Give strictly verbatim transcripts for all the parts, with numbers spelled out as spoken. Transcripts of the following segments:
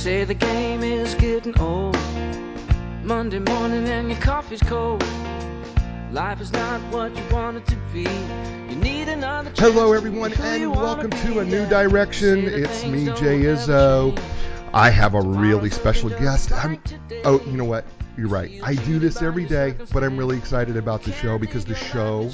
say the game is getting old. Monday morning and your coffee's cold. Life is not what you want it to be. You need another. Hello everyone and welcome to A New Direction. It's me, Jay Izzo. I have a really special guest. I'm, oh, you know what? You're right. I do this every day, but I'm really excited about the show because the show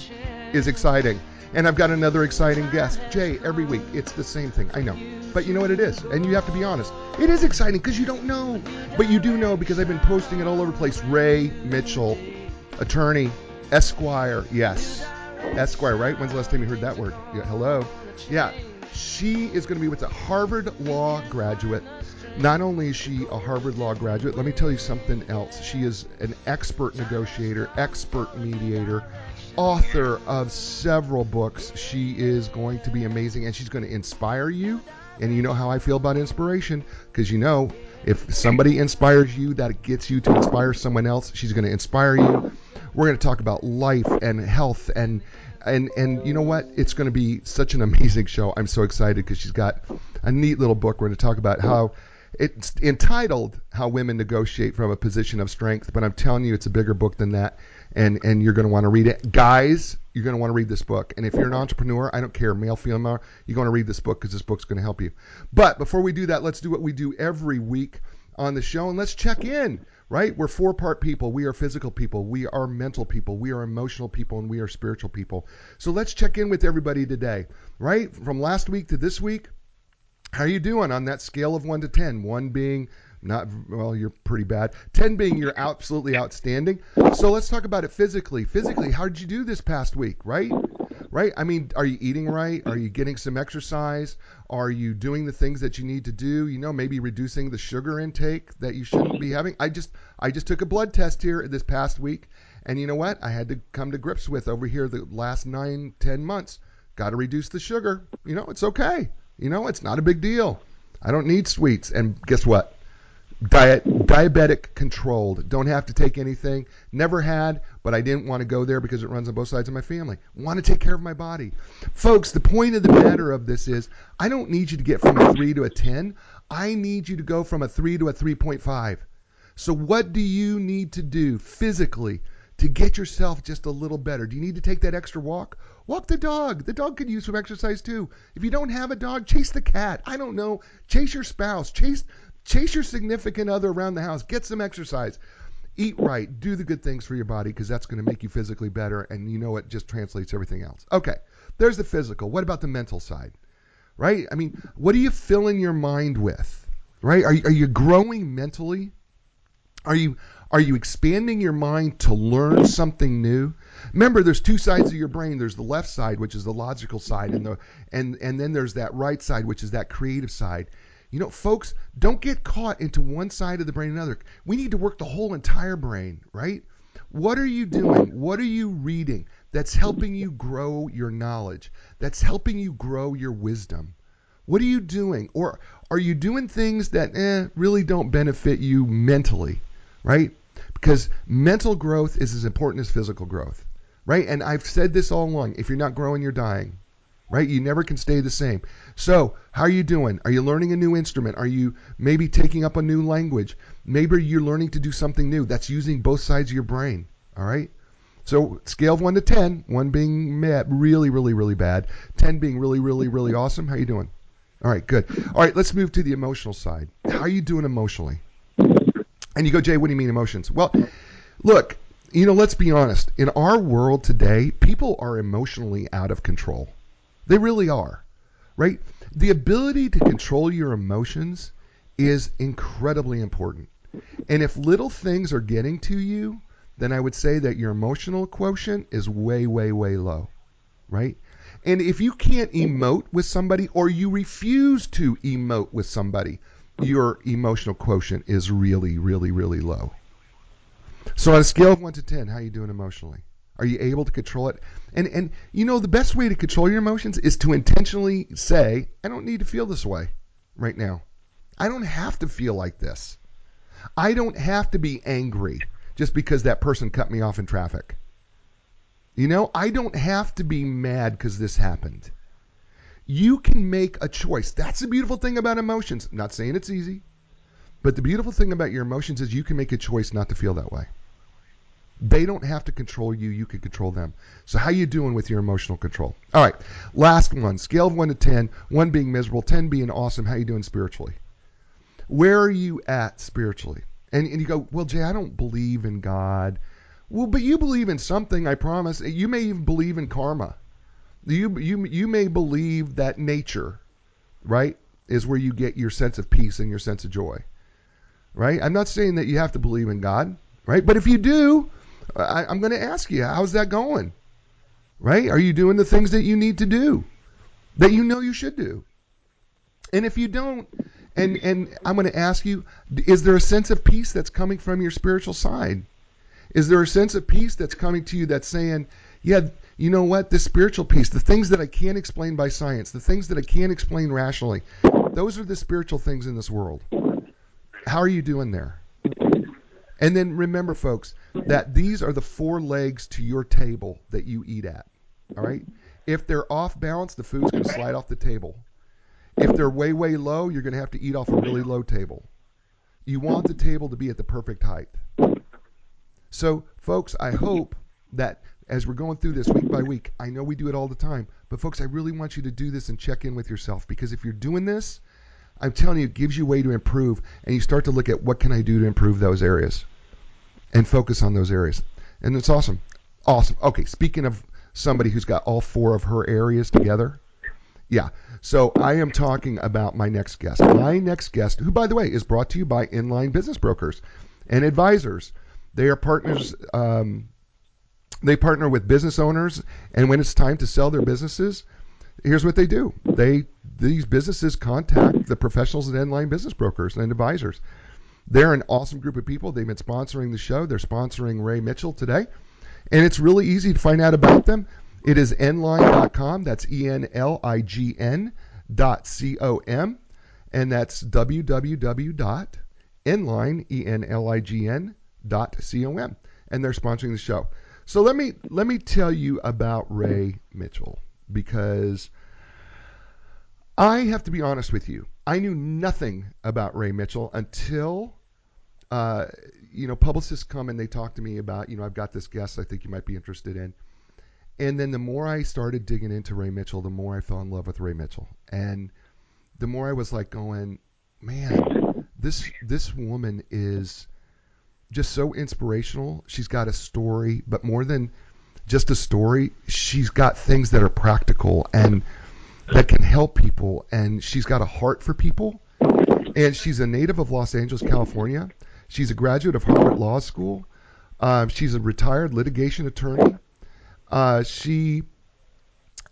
is exciting. And I've got another exciting guest. Jay, every week, it's the same thing. I know. But you know what it is? And you have to be honest. It is exciting because you don't know. But you do know because I've been posting it all over the place. Raye Mitchell, attorney, Esquire. Yes. Esquire, right? When's the last time you heard that word? Yeah, hello? Yeah. She is going to be with a Harvard Law graduate. Not only is she a Harvard Law graduate, let me tell you something else. She is an expert negotiator, expert mediator, author of several books. She is going to be amazing, and she's going to inspire you. And you know how I feel about inspiration, because you know if somebody inspires you, that gets you to inspire someone else. She's going to inspire you. We're going to talk about life and health and And and you know what? It's going to be such an amazing show. I'm so excited because she's got a neat little book. We're going to talk about how it's entitled How Women Negotiate from a Position of Strength. But I'm telling you, it's a bigger book than that. And, and you're going to want to read it. Guys, you're going to want to read this book. And if you're an entrepreneur, I don't care, male, female, you're going to read this book because this book's going to help you. But before we do that, let's do what we do every week on the show. And let's check in, right? We're four-part people. We are physical people. We are mental people. We are emotional people. And we are spiritual people. So let's check in with everybody today, right? From last week to this week, how are you doing on that scale of one to ten? one being not, well, you're pretty bad. ten being you're absolutely outstanding. So let's talk about it physically. Physically, how did you do this past week, right? Right? I mean, are you eating right? Are you getting some exercise? Are you doing the things that you need to do? You know, maybe reducing the sugar intake that you shouldn't be having. I just I just took a blood test here this past week, and you know what? I had to come to grips with over here the last nine, ten months. Got to reduce the sugar. You know, it's okay. You know, it's not a big deal. I don't need sweets. And guess what? Diet, diabetic controlled. Don't have to take anything. Never had, but I didn't want to go there because it runs on both sides of my family. Want to take care of my body. Folks, the point of the matter of this is I don't need you to get from a three to a ten. I need you to go from a three to a three point five. So what do you need to do physically to get yourself just a little better? Do you need to take that extra walk? Walk the dog. The dog could use some exercise too. If you don't have a dog, chase the cat. I don't know. Chase your spouse. Chase chase your significant other around the house. Get some exercise. Eat right. Do the good things for your body because that's going to make you physically better. And you know it just translates everything else. Okay. There's the physical. What about the mental side? Right? I mean, what are you filling your mind with? Right? Are you, are you growing mentally? Are you... Are you expanding your mind to learn something new? Remember, there's two sides of your brain. There's the left side, which is the logical side, and the and, and then there's that right side, which is that creative side. You know, folks, don't get caught into one side of the brain or another. We need to work the whole entire brain, right? What are you doing? What are you reading that's helping you grow your knowledge? That's helping you grow your wisdom? What are you doing? Or are you doing things that eh, really don't benefit you mentally? Right? Because mental growth is as important as physical growth, right? And I've said this all along. If you're not growing, you're dying, right? You never can stay the same. So how are you doing? Are you learning a new instrument? Are you maybe taking up a new language? Maybe you're learning to do something new. That's using both sides of your brain, all right? So scale of one to ten, one being mad, really, really, really bad, ten being really, really, really awesome. How are you doing? All right, good. All right, let's move to the emotional side. How are you doing emotionally? And you go, Jay, what do you mean emotions? Well, look, you know, let's be honest. In our world today, people are emotionally out of control. They really are, right? The ability to control your emotions is incredibly important. And if little things are getting to you, then I would say that your emotional quotient is way, way, way low, right? And if you can't emote with somebody or you refuse to emote with somebody, your emotional quotient is really, really, really low. So on a scale of one to ten, how are you doing emotionally? Are you able to control it? And, and you know, the best way to control your emotions is to intentionally say, I don't need to feel this way right now. I don't have to feel like this. I don't have to be angry just because that person cut me off in traffic. You know, I don't have to be mad because this happened. You can make a choice. That's the beautiful thing about emotions. I'm not saying it's easy. But the beautiful thing about your emotions is you can make a choice not to feel that way. They don't have to control you. You can control them. So how you doing with your emotional control? All right, last one. Scale of one to ten, one being miserable, ten being awesome. How you doing spiritually? Where are you at spiritually? And, and you go, well, Jay, I don't believe in God. Well, but you believe in something, I promise. You may even believe in karma. You, you, you may believe that nature, right, is where you get your sense of peace and your sense of joy, right? I'm not saying that you have to believe in God, right? But if you do, I, I'm going to ask you, how's that going, right? Are you doing the things that you need to do, that you know you should do? And if you don't, and, and I'm going to ask you, is there a sense of peace that's coming from your spiritual side? Is there a sense of peace that's coming to you that's saying, yeah, you know what, this spiritual peace, the things that I can't explain by science, the things that I can't explain rationally, those are the spiritual things in this world. How are you doing there? And then remember, folks, that these are the four legs to your table that you eat at, all right? If they're off balance, the food's going to slide off the table. If they're way, way low, you're going to have to eat off a really low table. You want the table to be at the perfect height. So, folks, I hope that as we're going through this week by week, I know we do it all the time, but, folks, I really want you to do this and check in with yourself, because if you're doing this, I'm telling you, it gives you a way to improve, and you start to look at what can I do to improve those areas and focus on those areas. And it's awesome. Awesome. Okay, speaking of somebody who's got all four of her areas together, yeah, so I am talking about my next guest. My next guest, who, by the way, is brought to you by ENLIGN Business Brokers and Advisors. They are partners. Um, they partner with business owners, and when it's time to sell their businesses, here's what they do: they these businesses contact the professionals at ENLIGN Business Brokers and Advisors. They're an awesome group of people. They've been sponsoring the show. They're sponsoring Raye Mitchell today, and it's really easy to find out about them. It is enlign dot com. That's E N L I G N dot com, and that's w w w dot enlign E N L I G N dot com, and they're sponsoring the show. So let me let me tell you about Raye Mitchell, because I have to be honest with you. I knew nothing about Raye Mitchell until uh, you know publicists come and they talk to me about you know I've got this guest I think you might be interested in, and then the more I started digging into Raye Mitchell, the more I fell in love with Raye Mitchell, and the more I was like going, man, this this woman is just so inspirational. She's got a story, but more than just a story, she's got things that are practical and that can help people, and she's got a heart for people. And she's a native of Los Angeles, California. She's a graduate of Harvard Law School. Um, she's a retired litigation attorney. Uh, she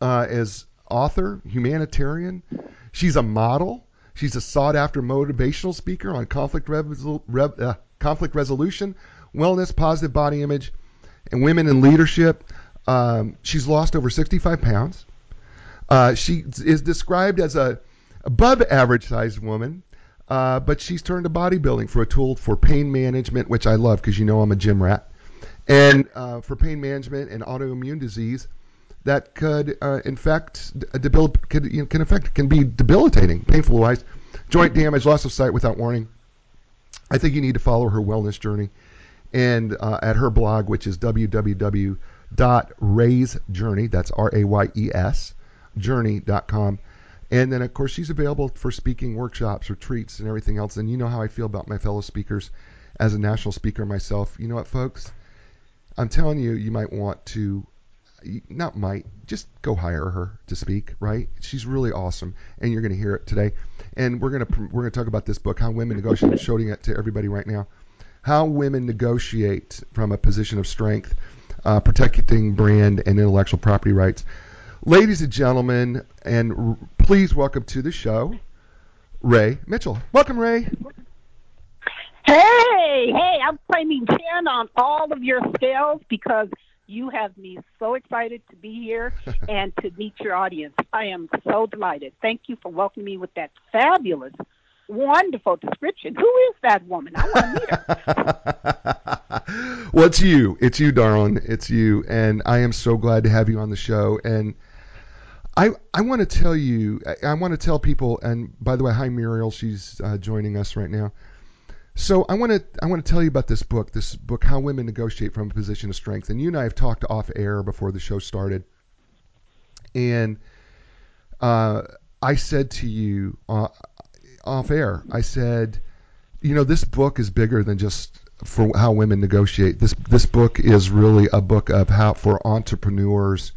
uh, is author, humanitarian. She's a model. She's a sought-after motivational speaker on conflict resolution. Rev- uh, conflict resolution, wellness, positive body image, and women in leadership. Um, she's lost over sixty-five pounds. Uh, she is described as a above average sized woman, uh, but she's turned to bodybuilding for a tool for pain management, which I love because you know I'm a gym rat, and uh, for pain management and autoimmune disease that could uh, infect, debil- could, you know, can affect, can be debilitating, painful wise, joint damage, loss of sight without warning. I think you need to follow her wellness journey and uh, at her blog, which is w w w dot rayes journey, that's R A Y E S, journey dot com. And then, of course, she's available for speaking workshops, retreats, and everything else. And you know how I feel about my fellow speakers as a national speaker myself. You know what, folks? I'm telling you, you might want to, not might, just go hire her to speak, right? She's really awesome, and you're going to hear it today. And we're going to we're going to talk about this book, How Women Negotiate. I'm showing it to everybody right now. How Women Negotiate from a Position of Strength, uh, Protecting Brand and Intellectual Property Rights. Ladies and gentlemen, and r- please welcome to the show, Raye Mitchell. Welcome, Raye. Hey, hey, I'm claiming ten on all of your scales because you have me so excited to be here and to meet your audience. I am so delighted. Thank you for welcoming me with that fabulous, wonderful description. Who is that woman? I want to meet her. Well, it's you. It's you, darling. It's you. And I am so glad to have you on the show. And I I want to tell you, I, I want to tell people, and by the way, hi, Muriel. She's uh, joining us right now. So I want to I want to tell you about this book, this book, How Women Negotiate from a Position of Strength. And you and I have talked off air before the show started. And uh, I said to you uh, off air, I said, you know, this book is bigger than just for how women negotiate. This this book is really a book of how for entrepreneurs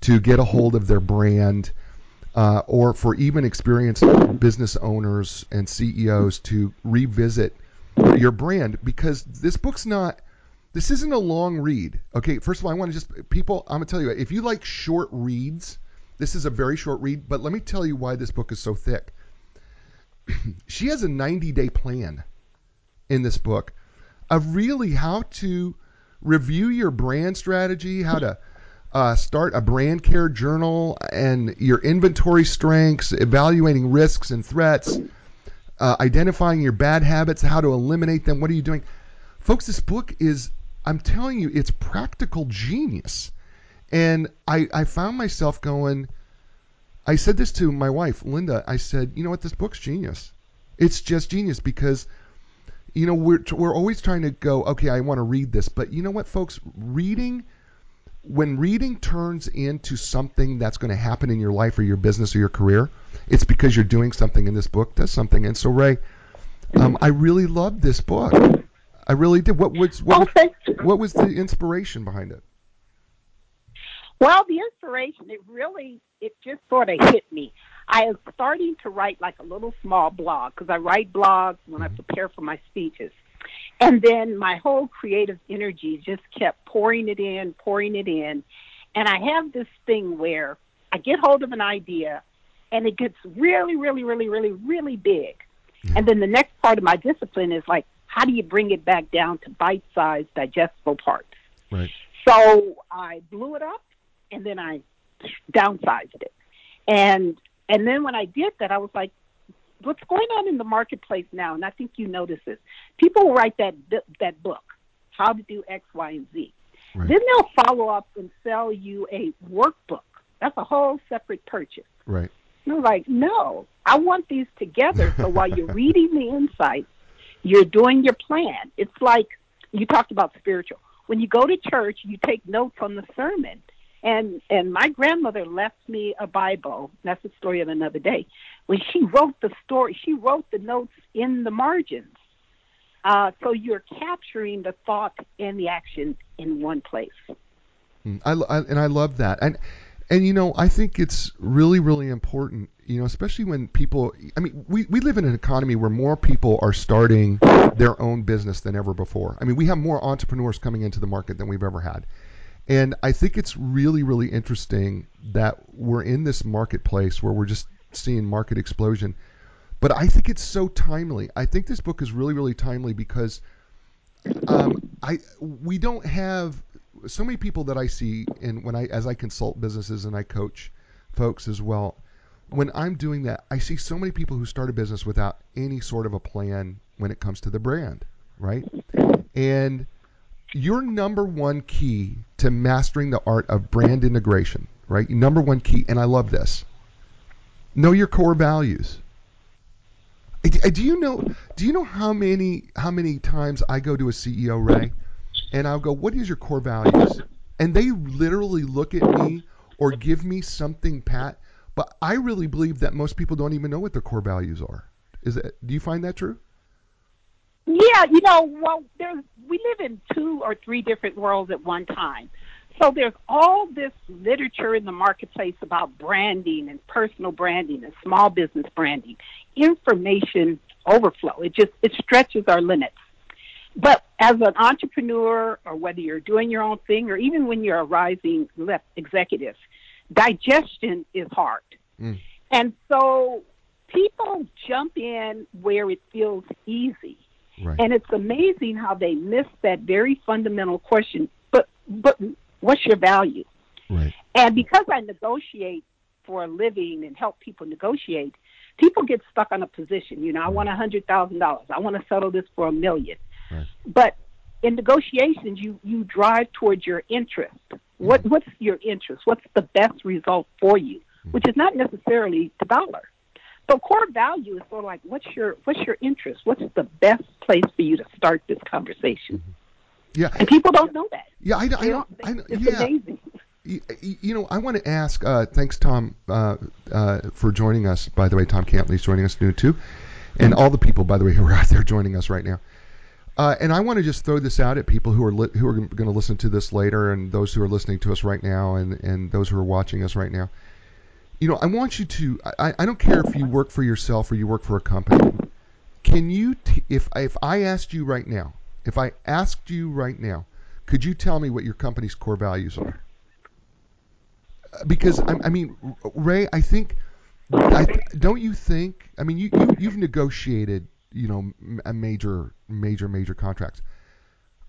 to get a hold of their brand, uh, or for even experienced business owners and C E Os to revisit your brand, because this book's not, this isn't a long read. Okay, first of all, I want to just, people, I'm going to tell you, if you like short reads, this is a very short read, but let me tell you why this book is so thick. She has a ninety-day plan in this book of really how to review your brand strategy, how to Uh, start a brand care journal, and your inventory strengths, evaluating risks and threats, uh, identifying your bad habits, how to eliminate them. What are you doing? Folks, this book is, I'm telling you, it's practical genius. And I, I found myself going, I said this to my wife, Linda, I said, you know what, this book's genius. It's just genius because, you know, we're, we're always trying to go, okay, I want to read this. But you know what, folks, reading... When reading turns into something that's going to happen in your life or your business or your career, it's because you're doing something, and this book does something. And so, Raye, um, I really loved this book. I really did. What was what, okay. was what was the inspiration behind it? Well, the inspiration, it really, it just sort of hit me. I am starting to write like a little small blog, because I write blogs when mm-hmm. I prepare for my speeches. And then my whole creative energy just kept pouring it in, pouring it in. And I have this thing where I get hold of an idea, and it gets really, really, really, really, really big. And then the next part of my discipline is like, how do you bring it back down to bite-sized, digestible parts? Right. So I blew it up, and then I downsized it. And and then when I did that, I was like, what's going on in the marketplace now, and I think you notice this, people will write that that book, How to Do X, Y, and Z. Right. Then they'll follow up and sell you a workbook. That's a whole separate purchase. Right. And I'm like, no, I want these together. So while you're reading the insights, you're doing your plan. It's like you talked about spiritual. When you go to church, you take notes on the sermon. And and my grandmother left me a Bible. That's the story of another day. When she wrote the story, she wrote the notes in the margins. Uh, so you're capturing the thought and the action in one place. I, I and I love that. And and you know, I think it's really really important. You know, especially when people. I mean, we we live in an economy where more people are starting their own business than ever before. I mean, we have more entrepreneurs coming into the market than we've ever had. And I think it's really, really interesting that we're in this marketplace where we're just seeing market explosion. But I think it's so timely. I think this book is really, really timely because um, I we don't have so many people that I see, and when I as I consult businesses and I coach folks as well. When I'm doing that, I see so many people who start a business without any sort of a plan when it comes to the brand, right? And your number one key to mastering the art of brand integration, right? Number one key, and I love this. Know your core values. Do you know? Do you know how many how many times I go to a C E O, Raye, and I'll go, "What is your core values?" And they literally look at me or give me something, Pat. But I really believe that most people don't even know what their core values are. Is that? Do you find that true? Yeah, you know, well, there's, we live in two or three different worlds at one time. So there's all this literature in the marketplace about branding and personal branding and small business branding, information overflow. It just, it stretches our limits. But as an entrepreneur, or whether you're doing your own thing, or even when you're a rising executive, digestion is hard. Mm. And so people jump in where it feels easy. Right. And it's amazing how they miss that very fundamental question, but but what's your value? Right. And because I negotiate for a living and help people negotiate, people get stuck on a position. You know, I want one hundred thousand dollars. I want to settle this for a million. Right. But in negotiations, you, you drive towards your interest. Mm-hmm. What What's your interest? What's the best result for you? Mm-hmm. Which is not necessarily the dollar. So core value is sort of like, what's your what's your interest? What's the best place for you to start this conversation? Yeah, and people don't know that. Yeah, I, I, don't, I, I it's yeah. amazing. You know, I want to ask, uh, thanks, Tom, uh, uh, for joining us. By the way, Tom Cantley's joining us new, too. And all the people, by the way, who are out there joining us right now. Uh, and I want to just throw this out at people who are li- who are going to listen to this later, and those who are listening to us right now, and, and those who are watching us right now. You know, I want you to, I, I don't care if you work for yourself or you work for a company. Can you, t- if if I asked you right now, if I asked you right now, could you tell me what your company's core values are? Because, I mean, Raye, I think, I, don't you think, I mean, you, you, you've negotiated, you know, a major, major, major contracts.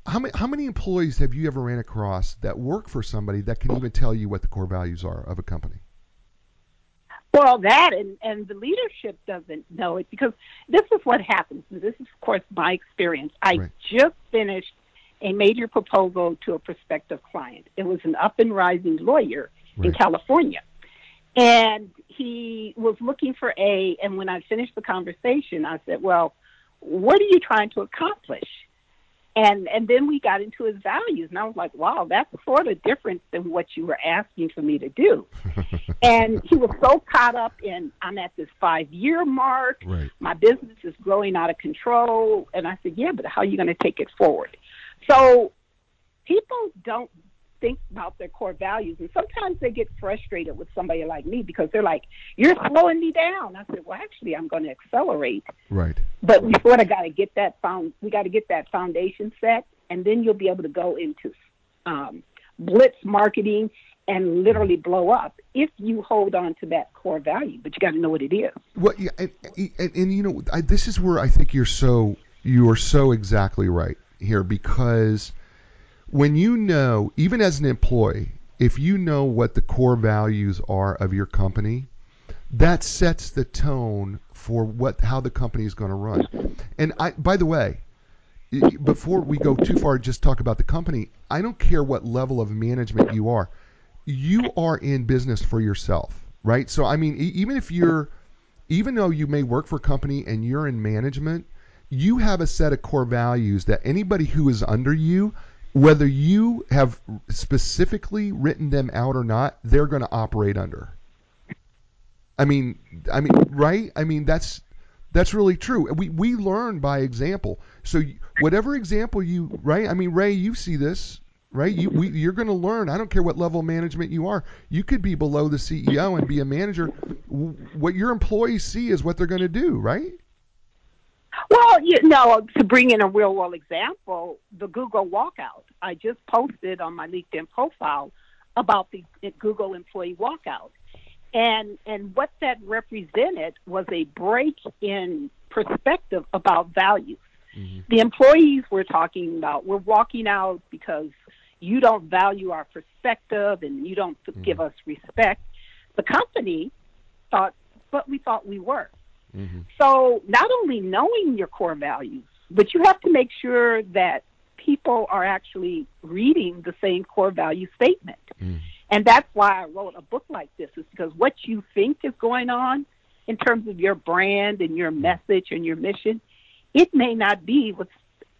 How many, how many employees have you ever ran across that work for somebody that can even tell you what the core values are of a company? Well, that and, and the leadership doesn't know it, because this is what happens. This is, of course, my experience. I right. just finished a major proposal to a prospective client. It was an up and rising lawyer Right. in California. And he was looking for a, and when I finished the conversation, I said, well, what are you trying to accomplish? And and then we got into his values, and I was like, wow, that's sort of different than what you were asking for me to do. And he was so caught up in, I'm at this five-year mark, right. my business is growing out of control. And I said, yeah, but how are you going to take it forward? So people don't think about their core values, and sometimes they get frustrated with somebody like me because they're like, you're slowing me down. I said, well, actually, I'm going to accelerate. Right. But we sort of got to get that found. We got to get that foundation set, and then you'll be able to go into um, blitz marketing and literally blow up if you hold on to that core value. But you got to know what it is. Well, yeah, and, and, and you know, I, this is where I think you're so you are so exactly right here, because when you know, even as an employee, if you know what the core values are of your company, that sets the tone for what how the company is going to run. And I, by the way, before we go too far, just talk about the company. I don't care what level of management you are. You are in business for yourself, right? So, I mean, even if you're, even though you may work for a company and you're in management, you have a set of core values that anybody who is under you, whether you have specifically written them out or not, they're going to operate under. I mean, I mean, right? I mean, that's that's really true. We we learn by example. So whatever example you, right? I mean, Raye, you see this, right? You we, you're going to learn. I don't care what level of management you are. You could be below the C E O and be a manager. What your employees see is what they're going to do, right? Well, you know, to bring in a real-world example, the Google walkout. I just posted on my LinkedIn profile about the Google employee walkout. And and what that represented was a break in perspective about values. Mm-hmm. The employees were talking about, we're walking out because you don't value our perspective and you don't mm-hmm. give us respect. The company thought, but we thought we were. Mm-hmm. So not only knowing your core values, but you have to make sure that people are actually reading the same core value statement. Mm-hmm. And that's why I wrote a book like this, is because what you think is going on in terms of your brand and your message and your mission, it may not be what's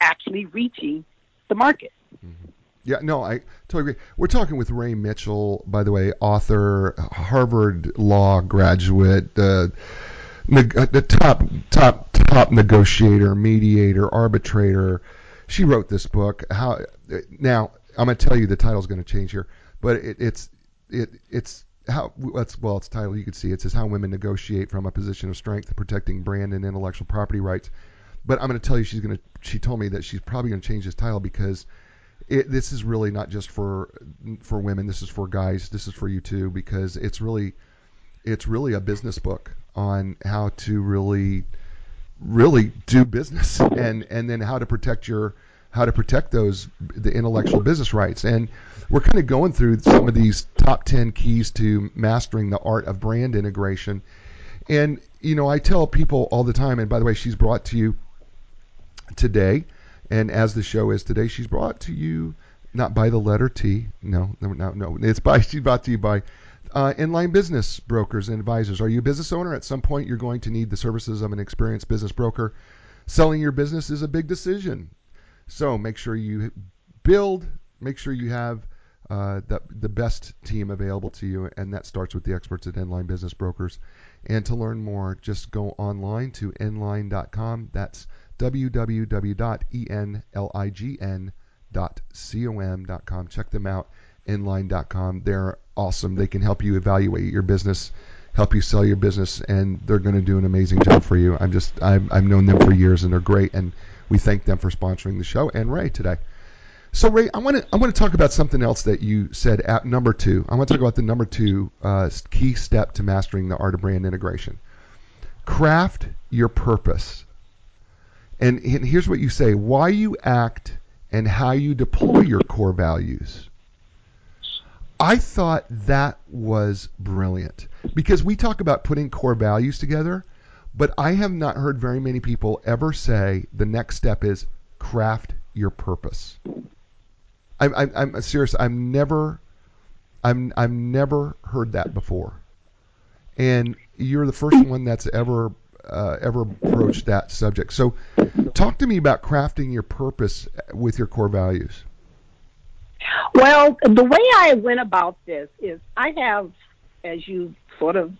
actually reaching the market. Mm-hmm. Yeah, no, I totally agree. We're talking with Raye Mitchell, by the way, author, Harvard Law graduate, uh, the top, top, top negotiator, mediator, arbitrator. She wrote this book. How now? I'm going to tell you the title's going to change here, but it, it's it it's how that's well, it's titled. You can see it says How Women Negotiate from a Position of Strength, Protecting Brand and Intellectual Property Rights. But I'm going to tell you, she's going to. She told me that she's probably going to change this title because it, this is really not just for for women. This is for guys. This is for you too, because it's really it's really a business book on how to really, really do business, and, and then how to protect your, how to protect those, the intellectual business rights. And we're kind of going through some of these top ten keys to mastering the art of brand integration. And, you know, I tell people all the time, and by the way, she's brought to you today, and as the show is today, she's brought to you not by the letter T, no, no, no, no. It's by, she's brought to you by Uh, ENLIGN Business Brokers and Advisors. Are you a business owner? At some point, you're going to need the services of an experienced business broker. Selling your business is a big decision. So make sure you build, make sure you have uh, the, the best team available to you, and that starts with the experts at ENLIGN Business Brokers. And to learn more, just go online to enlign dot com. That's w w w dot enlign dot com. Check them out, enlign dot com. They're awesome. They can help you evaluate your business, help you sell your business, and they're going to do an amazing job for you. I'm just, I've, I've known them for years, and they're great, and we thank them for sponsoring the show and Raye today. So Raye, I want to I want to talk about something else that you said at number two. I want to talk about the number two uh, key step to mastering the art of brand integration. Craft your purpose. And, and here's what you say: why you act and how you deploy your core values. I thought that was brilliant, because we talk about putting core values together, but I have not heard very many people ever say the next step is craft your purpose. I'm, I'm, I'm serious. I've never, I'm, I've never heard that before, and you're the first one that's ever, uh, ever approached that subject. So, talk to me about crafting your purpose with your core values. Well, the way I went about this is I have, as you sort of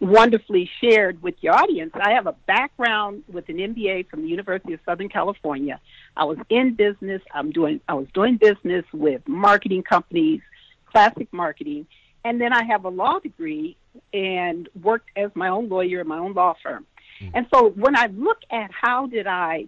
wonderfully shared with your audience, I have a background with an M B A from the University of Southern California. I was in business. I'm doing, I was doing business with marketing companies, classic marketing, and then I have a law degree and worked as my own lawyer in my own law firm. Mm-hmm. And so when I look at how did I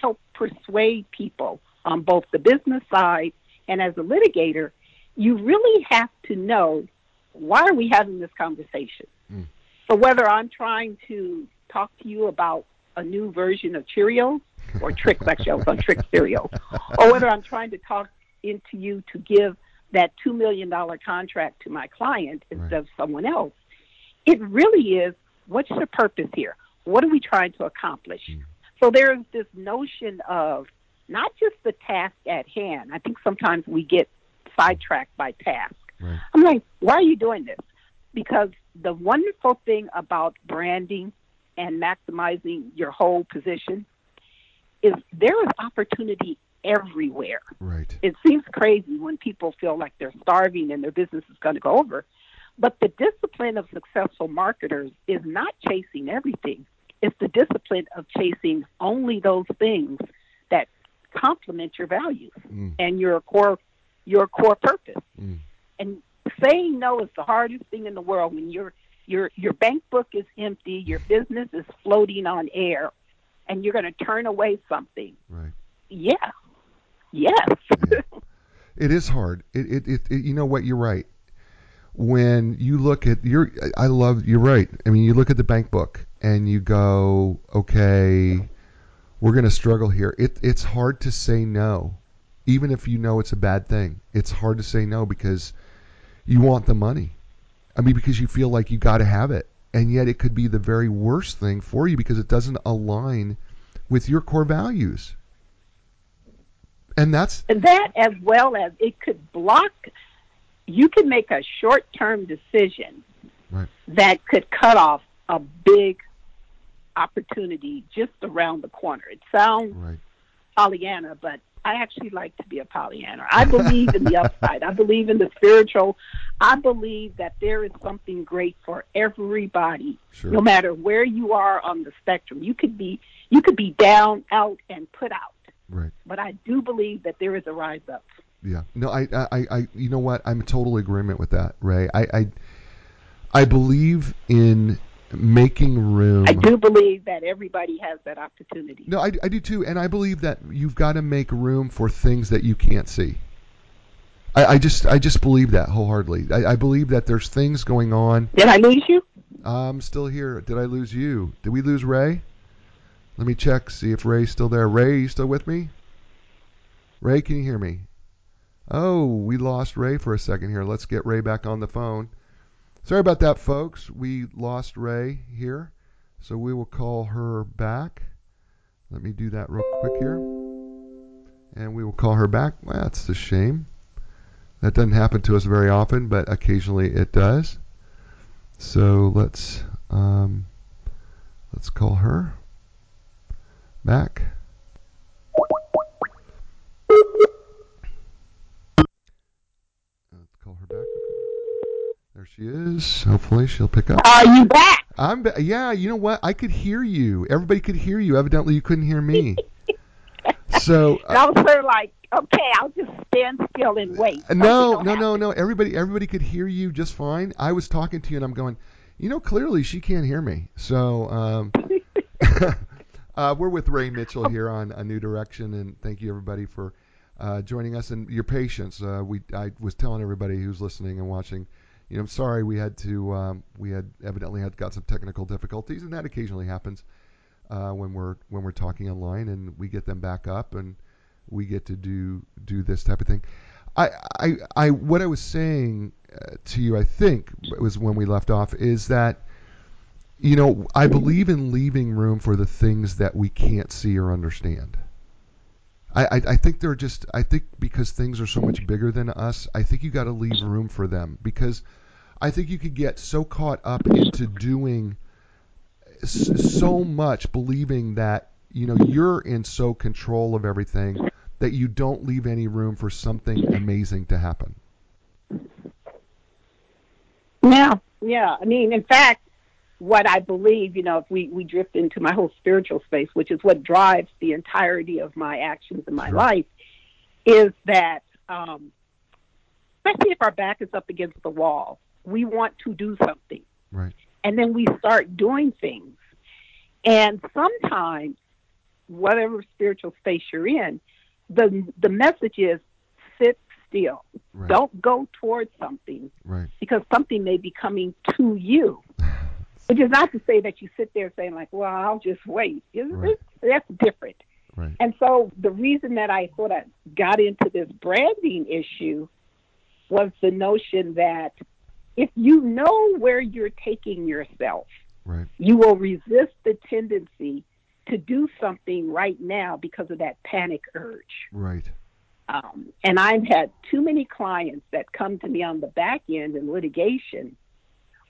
help persuade people on both the business side and as a litigator, you really have to know, why are we having this conversation? Mm. So whether I'm trying to talk to you about a new version of Cheerios or Tricks, actually I was on Tricks cereal, or whether I'm trying to talk into you to give that two million dollars contract to my client instead right. of someone else, it really is, what's the purpose here? What are we trying to accomplish? Mm. So there's this notion of not just the task at hand. I think sometimes we get sidetracked by task. Right. I'm like, why are you doing this? Because the wonderful thing about branding and maximizing your whole position is there is opportunity everywhere. Right. It seems crazy when people feel like they're starving and their business is going to go over. But the discipline of successful marketers is not chasing everything. It's the discipline of chasing only those things that complement your values mm. and your core your core purpose. Mm. And saying no is the hardest thing in the world when your your your bank book is empty, your business is floating on air, and you're going to turn away something. Right. Yeah. Yes. Yeah. It is hard. It, it it it you know what, you're right. When you look at your I love you're right. I mean, you look at the bank book and you go, okay, we're going to struggle here. It, it's hard to say no, even if you know it's a bad thing. It's hard to say no because you want the money. I mean, because you feel like you got to have it. And yet it could be the very worst thing for you because it doesn't align with your core values. And that's... That as well as it could block... You could make a short-term decision right. that could cut off a big... opportunity just around the corner. It sounds right. Pollyanna, but I actually like to be a Pollyanna. I believe in the upside. I believe in the spiritual. I believe that there is something great for everybody, sure. no matter where you are on the spectrum. You could be you could be down, out, and put out. Right. But I do believe that there is a rise up. Yeah. No, I, I, I you know what? I'm in total agreement with that, Raye. I, I, I believe in making room. I do believe that everybody has that opportunity. No, I, I do too, and I believe that you've got to make room for things that you can't see. I, I just, I just believe that wholeheartedly. I, I believe that there's things going on. Did I lose you? I'm still here. Did I lose you? Did we lose Raye? Let me check, see if Raye's still there. Raye, you still with me? Raye, can you hear me? Oh, we lost Raye for a second here. Let's get Raye back on the phone. Sorry about that, folks. We lost Raye here, so we will call her back. Let me do that real quick here, and we will call her back. Well, that's a shame. That doesn't happen to us very often, but occasionally it does. So let's um, let's call her back. Let's call her back. There she is. Hopefully she'll pick up. Are you back? I'm. Ba- yeah. You know what? I could hear you. Everybody could hear you. Evidently, you couldn't hear me. So uh, I was sort of like, okay, I'll just stand still and wait. No, no, no, no. Everybody, everybody could hear you just fine. I was talking to you, and I'm going, you know, clearly she can't hear me. So um, uh, we're with Raye Mitchell here on A New Direction, and thank you everybody for uh, joining us and your patience. Uh, we, I was telling everybody who's listening and watching, you know, I'm sorry we had to, um, we had evidently had got some technical difficulties, and that occasionally happens. Uh, when we're when we're talking online, and we get them back up, and we get to do do this type of thing. I I, I what I was saying uh, to you, I think, was when we left off, is that, you know, I believe in leaving room for the things that we can't see or understand. I I, I think they're just I think because things are so much bigger than us, I think you got to leave room for them, because I think you could get so caught up into doing so much, believing that, you know, you're in so control of everything that you don't leave any room for something amazing to happen. Yeah, yeah. I mean, in fact, what I believe, you know, if we, we drift into my whole spiritual space, which is what drives the entirety of my actions in my sure. life, is that, um, especially if our back is up against the wall, we want to do something. Right. And then we start doing things. And sometimes, whatever spiritual space you're in, the the message is sit still. Right. Don't go towards something. Right. Because something may be coming to you. Which is not to say that you sit there saying, like, well, I'll just wait. Right. That's different. Right. And so the reason that I sort of got into this branding issue was the notion that if you know where you're taking yourself, right, you will resist the tendency to do something right now because of that panic urge. Right. Um, and I've had too many clients that come to me on the back end in litigation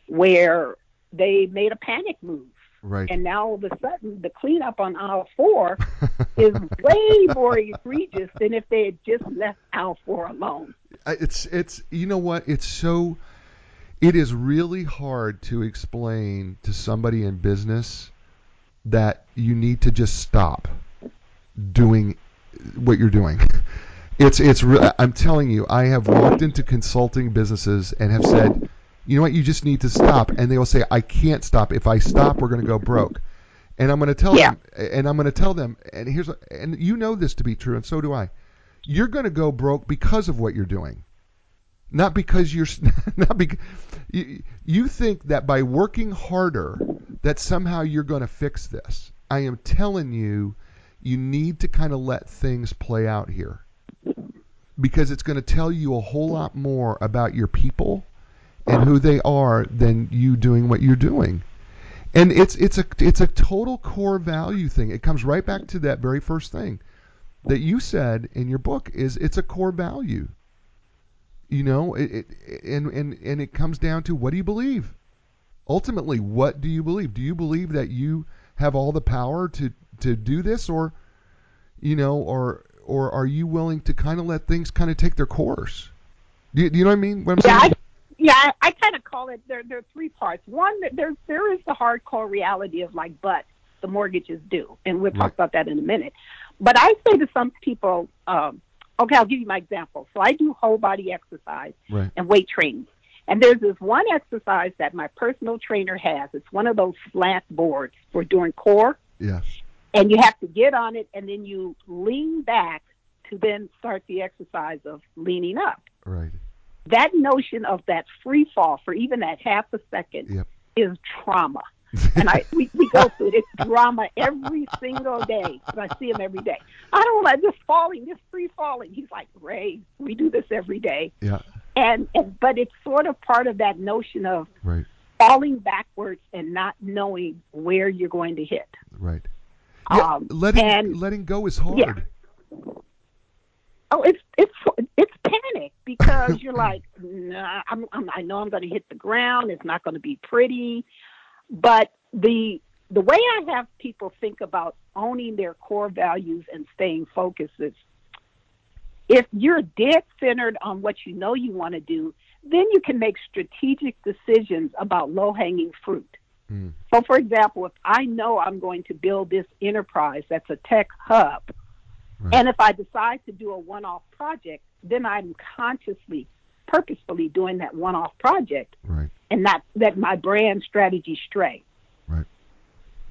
where they made a panic move. Right. And now all of a sudden the cleanup on aisle four is way more egregious than if they had just left aisle four alone. It's, it's, you know what, it's so... It is really hard to explain to somebody in business that you need to just stop doing what you're doing. It's it's. Re- I'm telling you, I have walked into consulting businesses and have said, you know what, you just need to stop. And they will say, I can't stop. If I stop, we're going to go broke. And I'm going to tell yeah. them, and I'm going to tell them, and here's, and you know this to be true, and so do I. You're going to go broke because of what you're doing. Not because you're not because you, you think that by working harder that somehow you're going to fix this. I am telling you, you need to kind of let things play out here, because it's going to tell you a whole lot more about your people and who they are than you doing what you're doing. And it's it's a it's a total core value thing. It comes right back to that very first thing that you said in your book, is it's a core value. You know, it, it, and, and, and it comes down to, what do you believe? Ultimately, what do you believe? Do you believe that you have all the power to, to do this, or, you know, or or are you willing to kind of let things kind of take their course? Do you, do you know what I mean? What I'm yeah, saying? I, yeah, I kind of call it, there, there are three parts. One, there, there is the hardcore reality of, like, but the mortgage is due, and we'll talk right. about that in a minute. But I say to some people, um, okay, I'll give you my example. So I do whole body exercise right. and weight training. And there's this one exercise that my personal trainer has. It's one of those slant boards for doing core. Yes. And you have to get on it, and then you lean back to then start the exercise of leaning up. Right. That notion of that free fall for even that half a second yep. is trauma. And I we, we go through this drama every single day. I see him every day. I don't like this falling, this free falling. He's like, Ray, we do this every day. Yeah. And, and but it's sort of part of that notion of right. falling backwards and not knowing where you're going to hit. Right. Yeah, um, letting and, letting go is hard. Yeah. Oh, it's it's it's panic. panic because you're like, nah, I'm, I'm, I know I'm going to hit the ground. It's not going to be pretty. But the the way I have people think about owning their core values and staying focused is, if you're dead centered on what you know you want to do, then you can make strategic decisions about low-hanging fruit. Mm. So, for example, if I know I'm going to build this enterprise that's a tech hub, right, and if I decide to do a one-off project, then I'm consciously, purposefully doing that one-off project, right, and not let my brand strategy stray. Right.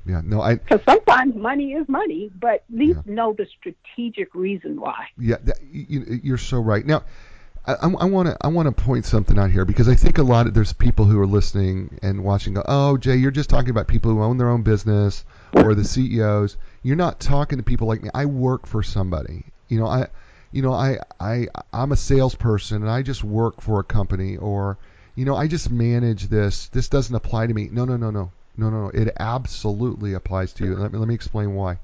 Yeah. No, I. Because sometimes money is money, but at least yeah. know the strategic reason why. Yeah, that, you, you're so right. Now, I want to I want to point something out here, because I think a lot of there's people who are listening and watching go, oh, Jay, you're just talking about people who own their own business or the C E Os. You're not talking to people like me. I work for somebody. You know, I, you know, I I I'm a salesperson and I just work for a company, or, you know, I just manage this. This doesn't apply to me. No, no, no, no, no, no, no. It absolutely applies to you. Let me let me explain why.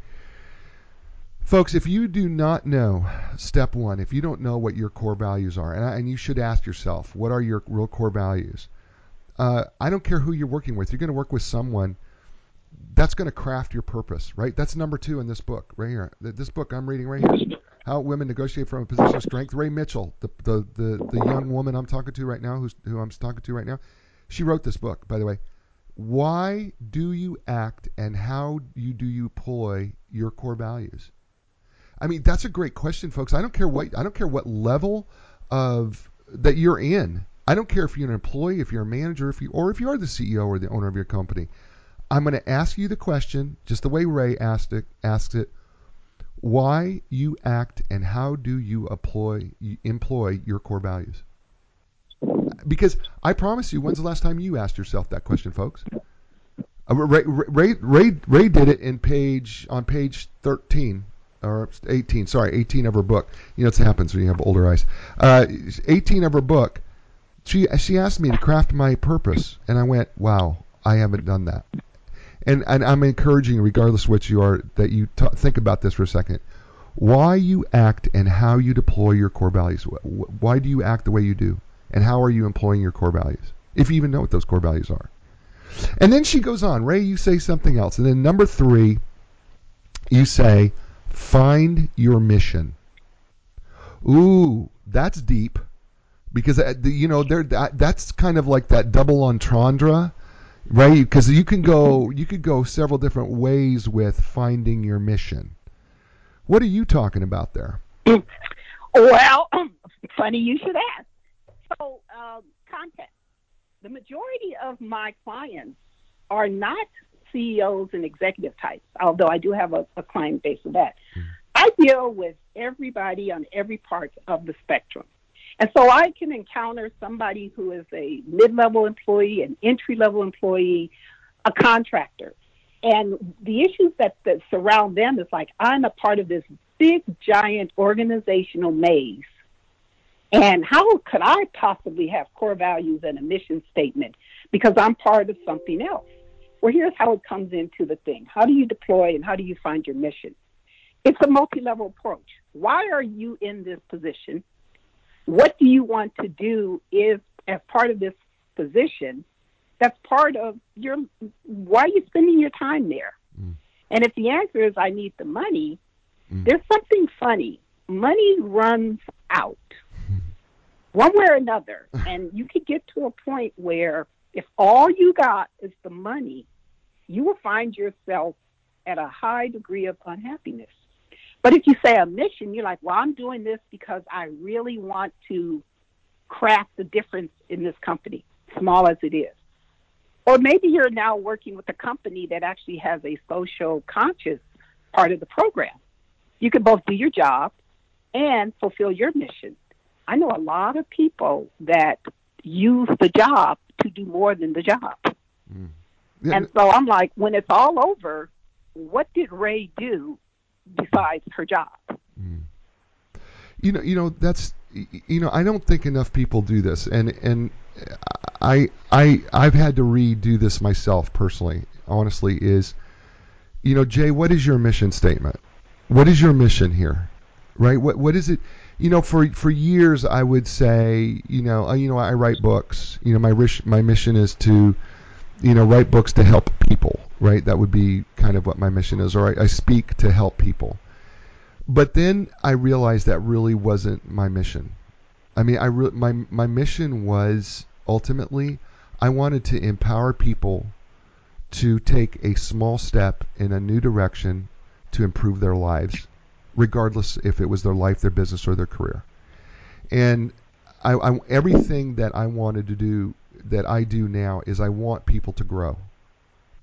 Folks, if you do not know, step one, if you don't know what your core values are, and, I, and you should ask yourself, what are your real core values? Uh, I don't care who you're working with. You're going to work with someone that's going to craft your purpose, right? That's number two in this book right here. This book I'm reading right here, How Women Negotiate from a Position of Strength. Raye Mitchell, the the, the, the young woman I'm talking to right now, who's, who I'm talking to right now, she wrote this book, by the way. Why do you act and how you do you employ your core values? I mean, that's a great question, folks. I don't care what I don't care what level of that you're in. I don't care if you're an employee, if you're a manager, if you or if you are the C E O or the owner of your company. I'm going to ask you the question, just the way Raye asked it, asks it, why you act and how do you employ, employ your core values? Because I promise you, when's the last time you asked yourself that question, folks? Raye, Raye, Raye, Raye did it in page on page thirteen. Or eighteen, sorry, eighteen of her book. You know, it happens when you have older eyes. Uh, eighteen of her book, she she asked me to craft my purpose, and I went, wow, I haven't done that. And and I'm encouraging, regardless of what you are, that you t- think about this for a second. Why you act and how you deploy your core values. Why do you act the way you do, and how are you employing your core values, if you even know what those core values are? And then she goes on, Raye, you say something else. And then number three, you say, find your mission. Ooh, that's deep, because you know there that, that's kind of like that double entendre, right? Because you can go you could go several different ways with finding your mission. What are you talking about there? Well, funny you should ask. So, um, context: the majority of my clients are not C E Os and executive types, although I do have a, a client base of that. Mm. I deal with everybody on every part of the spectrum. And so I can encounter somebody who is a mid-level employee, an entry-level employee, a contractor. And the issues that, that surround them is like, I'm a part of this big, giant organizational maze. And how could I possibly have core values and a mission statement, because I'm part of something else? Well, here's how it comes into the thing. How do you deploy and how do you find your mission? It's a multi-level approach. Why are you in this position? What do you want to do if, as part of this position, that's part of your, why are you spending your time there? Mm. And if the answer is, I need the money, mm. there's something funny. Money runs out one way or another. And you could get to a point where if all you got is the money, you will find yourself at a high degree of unhappiness. But if you say a mission, you're like, well, I'm doing this because I really want to craft the difference in this company, small as it is. Or maybe you're now working with a company that actually has a social conscious part of the program. You can both do your job and fulfill your mission. I know a lot of people that use the job to do more than the job. Mm. Yeah. And so I'm like, when it's all over, what did Raye do besides her job? Mm. You know, you know, that's, you know, I don't think enough people do this. And, and I, I, I've had to redo this myself personally, honestly, is, you know, Jay, what is your mission statement? What is your mission here? right? What what is it? You know, for for years I would say, you know, uh, you know, I write books. You know, my wish, my mission is to, you know, write books to help people, right? That would be kind of what my mission is. Or I, I speak to help people. But then I realized that really wasn't my mission. I mean, I re- my my mission was ultimately I wanted to empower people to take a small step in a new direction to improve their lives, regardless if it was their life, their business, or their career. And I, I, everything that I wanted to do, that I do now, is I want people to grow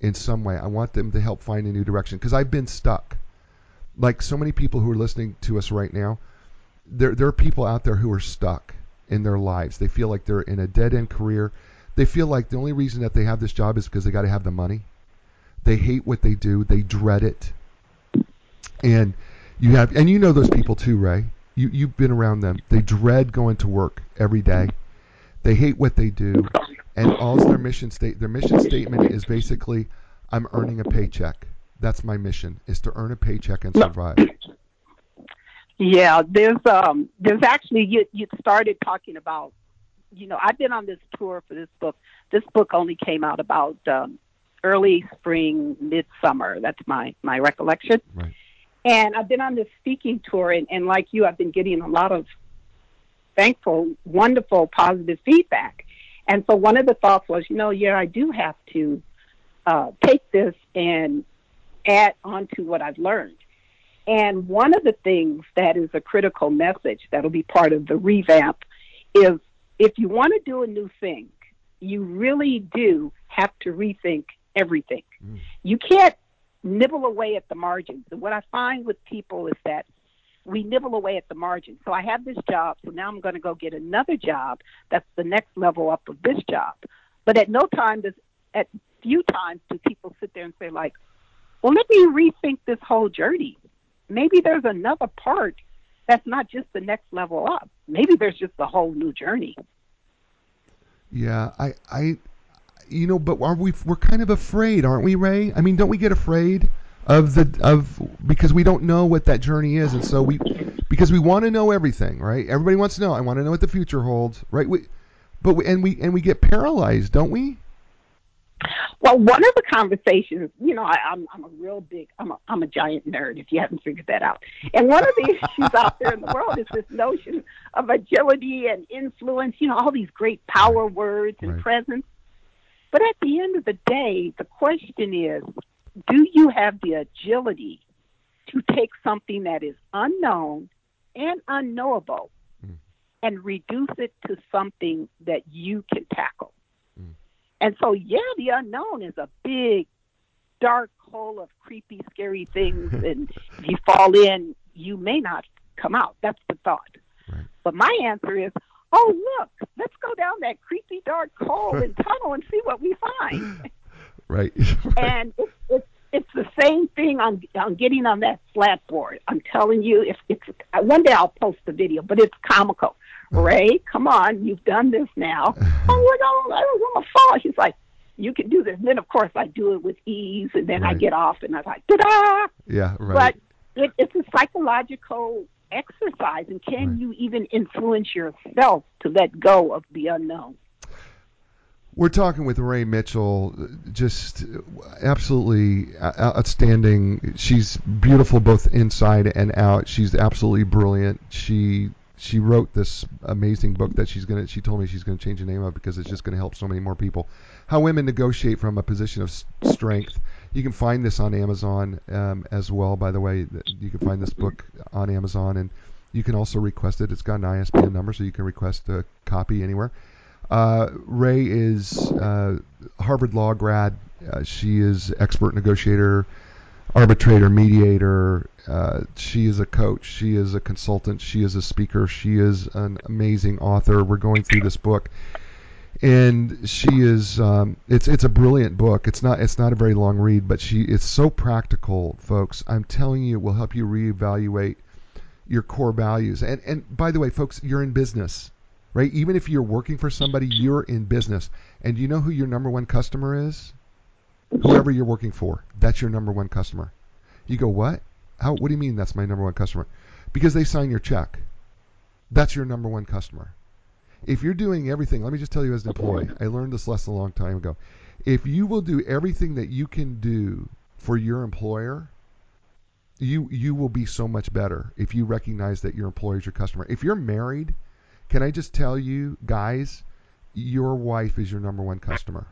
in some way. I want them to help find a new direction, because I've been stuck. Like so many people who are listening to us right now, there there are people out there who are stuck in their lives. They feel like they're in a dead-end career. They feel like the only reason that they have this job is because they got to have the money. They hate what they do. They dread it. And you have, and you know those people too, Ray. You you've been around them. They dread going to work every day. They hate what they do, and all their mission state their mission statement is basically, I'm earning a paycheck. That's my mission, is to earn a paycheck and survive. Yeah, there's um there's actually you you started talking about, you know, I've been on this tour for this book. This book only came out about um, early spring, midsummer. That's my, my recollection. Right. And I've been on this speaking tour, and, and like you, I've been getting a lot of thankful, wonderful, positive feedback. And so one of the thoughts was, you know, yeah, I do have to uh, take this and add on to what I've learned. And one of the things that is a critical message that'll be part of the revamp is, if you want to do a new thing, you really do have to rethink everything. Mm. You can't nibble away at the margins. And what I find with people is that we nibble away at the margins. So I have this job, so now I'm going to go get another job that's the next level up of this job. But at no time, does, at few times do people sit there and say, like, well, let me rethink this whole journey. Maybe there's another part that's not just the next level up. Maybe there's just a whole new journey. Yeah, I, I, you know, but are we? We're kind of afraid, aren't we, Ray? I mean, don't we get afraid of the of because we don't know what that journey is, and so we because we want to know everything, right? Everybody wants to know. I want to know what the future holds, right? We, but we, and we and we get paralyzed, don't we? Well, one of the conversations, you know, I, I'm, I'm a real big, I'm a, I'm a giant nerd, if you haven't figured that out. And one of the issues out there in the world is this notion of agility and influence, you know, all these great power words and right. presence. But at the end of the day, the question is, do you have the agility to take something that is unknown and unknowable mm. and reduce it to something that you can tackle? And so, yeah, the unknown is a big, dark hole of creepy, scary things. And if you fall in, you may not come out. That's the thought. Right. But my answer is, oh, look, let's go down that creepy, dark hole and tunnel and see what we find. Right. right. And it's, it's, it's the same thing on, on getting on that flat board. I'm telling you, if it's one day I'll post the video, but it's comical. Ray, come on, you've done this now. Oh, we're gonna, we're gonna fall. She's like, you can do this. And then, of course, I do it with ease, and then right. I get off, and I'm like, ta-da! Yeah, right. But it, it's a psychological exercise, and can right. you even influence yourself to let go of the unknown? We're talking with Raye Mitchell, just absolutely outstanding. She's beautiful both inside and out. She's absolutely brilliant. She... She wrote this amazing book that she's gonna. She told me she's gonna change the name of because it's just gonna help so many more people. How Women Negotiate from a Position of Strength. You can find this on Amazon um, as well. By the way, you can find this book on Amazon, and you can also request it. It's got an I S B N number, so you can request a copy anywhere. Uh, Ray is uh, Harvard Law grad. Uh, she is expert negotiator, arbitrator, mediator. Uh, she is a coach. She is a consultant. She is a speaker. She is an amazing author. We're going through this book, and she is. Um, it's it's a brilliant book. It's not it's not a very long read, but she it's so practical, folks. I'm telling you, it will help you reevaluate your core values. And and by the way, folks, you're in business, right? Even if you're working for somebody, you're in business. And you know who your number one customer is? Whoever you're working for, that's your number one customer. You go, what? How? What do you mean that's my number one customer? because they sign your check. That's your number one customer. If you're doing everything, let me just tell you as an employee, I learned this lesson a long time ago. If you will do everything that you can do for your employer, you you will be so much better if you recognize that your employer is your customer. If you're married, can I just tell you, guys, your wife is your number one customer.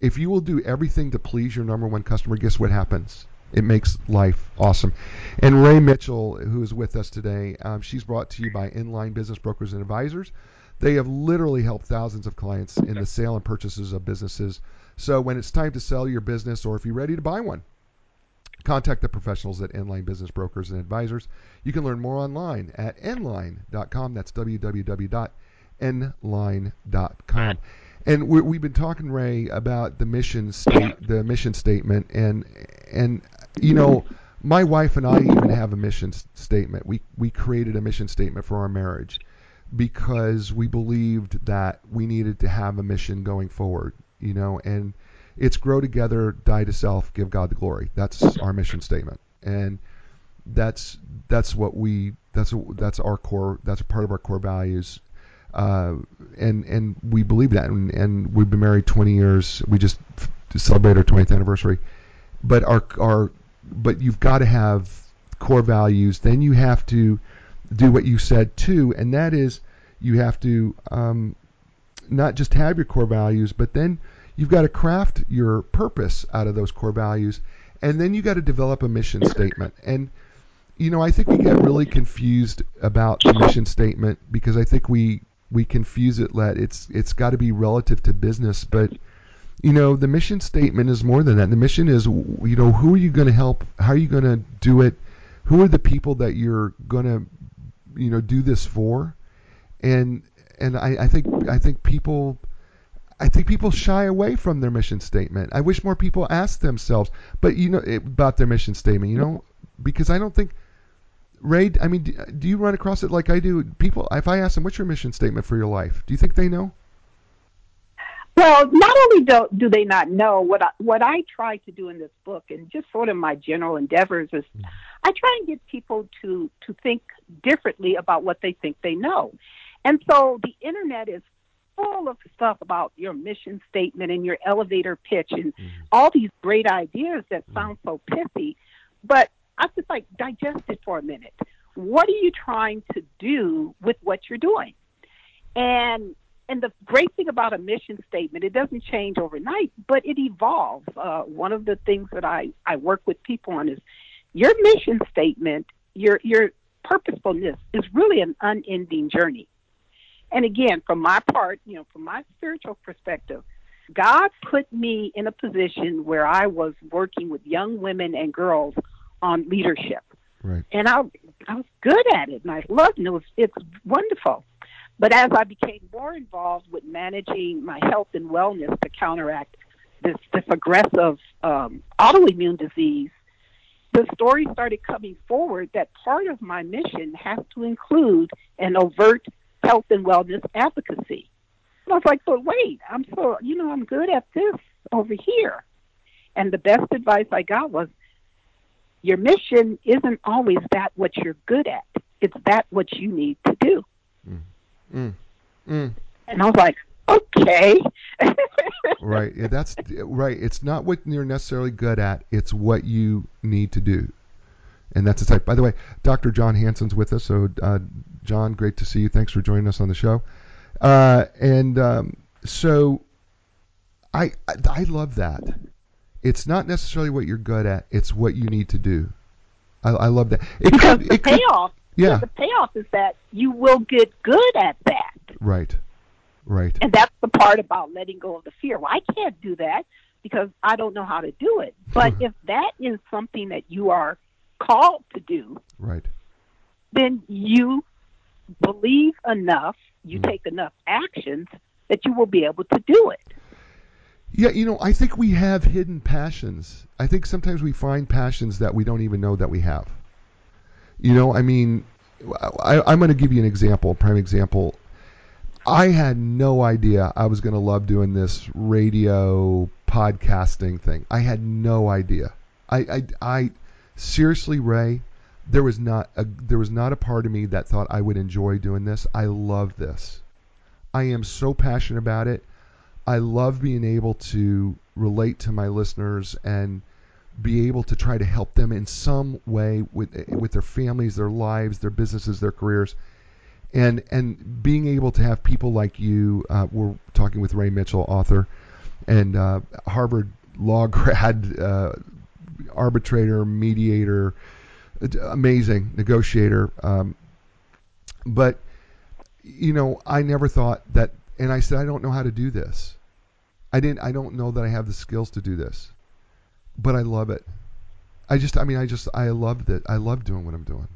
If you will do everything to please your number one customer, guess what happens? It makes life awesome. And Raye Mitchell, who is with us today, um, she's brought to you by ENLIGN Business Brokers and Advisors. They have literally helped thousands of clients in the sale and purchases of businesses. So when it's time to sell your business, or if you're ready to buy one, contact the professionals at ENLIGN Business Brokers and Advisors. You can learn more online at enlign dot com. That's w w w dot enlign dot com. And we're, we've been talking, Raye, about the mission state, the mission statement, and and you know, my wife and I even have a mission statement. We we created a mission statement for our marriage because we believed that we needed to have a mission going forward, you know. And it's grow together, die to self, give God the glory. That's our mission statement, and that's that's what we that's that's our core. That's a part of our core values. Uh, and and we believe that, and, and we've been married twenty years. We just f- celebrate our twentieth anniversary. But our our but you've got to have core values. Then you have to do what you said too, and that is you have to um, not just have your core values, but then you've got to craft your purpose out of those core values, and then you got to develop a mission statement. And you know, I think we get really confused about the mission statement because I think we. We confuse it, let it's it's got to be relative to business, but you know the mission statement is more than that. The mission is, you know, who are you going to help? How are you going to do it? Who are the people that you're going to, you know, do this for? And and I, I think I think people I think people shy away from their mission statement. I wish more people asked themselves, but you know, it, about their mission statement, you know, because I don't think. Raye, I mean, do you run across it like I do? People, if I ask them, what's your mission statement for your life? Do you think they know? Well, not only do, do they not know, what I, what I try to do in this book and just sort of my general endeavors is mm-hmm. I try and get people to, to think differently about what they think they know. And so the Internet is full of stuff about your mission statement and your elevator pitch and mm-hmm. all these great ideas that mm-hmm. sound so pithy, but I just like digest it for a minute. What are you trying to do with what you're doing? And and the great thing about a mission statement, it doesn't change overnight, but it evolves. Uh, one of the things that I, I work with people on is your mission statement, your your purposefulness is really an unending journey. And again, from my part, you know, from my spiritual perspective, God put me in a position where I was working with young women and girls on leadership. Right. And I I was good at it and I loved it. It was, it's wonderful. But as I became more involved with managing my health and wellness to counteract this, this aggressive um, autoimmune disease, the story started coming forward that part of my mission has to include an overt health and wellness advocacy. And I was like, but wait, I'm so, you know, I'm good at this over here. And the best advice I got was, your mission isn't always that what you're good at. It's that what you need to do. Mm. Mm. Mm. And I was like, okay. Right. Yeah, that's right. It's not what you're necessarily good at. It's what you need to do. And that's the type. By the way, Doctor John Hansen's with us. So, uh, John, great to see you. Thanks for joining us on the show. Uh, and um, so I, I, I love that. It's not necessarily what you're good at. It's what you need to do. I, I love that. It because could, the it payoff, could, yeah. The payoff is that you will get good at that. Right, right. And that's the part about letting go of the fear. Well, I can't do that because I don't know how to do it. But if that is something that you are called to do, right, then you believe enough, you mm. take enough actions that you will be able to do it. Yeah, you know, I think we have hidden passions. I think sometimes we find passions that we don't even know that we have. You know, I mean, I, I'm going to give you an example, a prime example. I had no idea I was going to love doing this radio podcasting thing. I had no idea. I, I, I seriously, Raye, there was not a, there was not a part of me that thought I would enjoy doing this. I love this. I am so passionate about it. I love being able to relate to my listeners and be able to try to help them in some way with with their families, their lives, their businesses, their careers. And and being able to have people like you, uh, we're talking with Raye Mitchell, author, and uh, Harvard Law grad, uh, arbitrator, mediator, amazing negotiator. Um, but, you know, I never thought that, and I said, I don't know how to do this. I didn't, I don't know that I have the skills to do this, but I love it. I just, I mean, I just, I loved it. I love doing what I'm doing.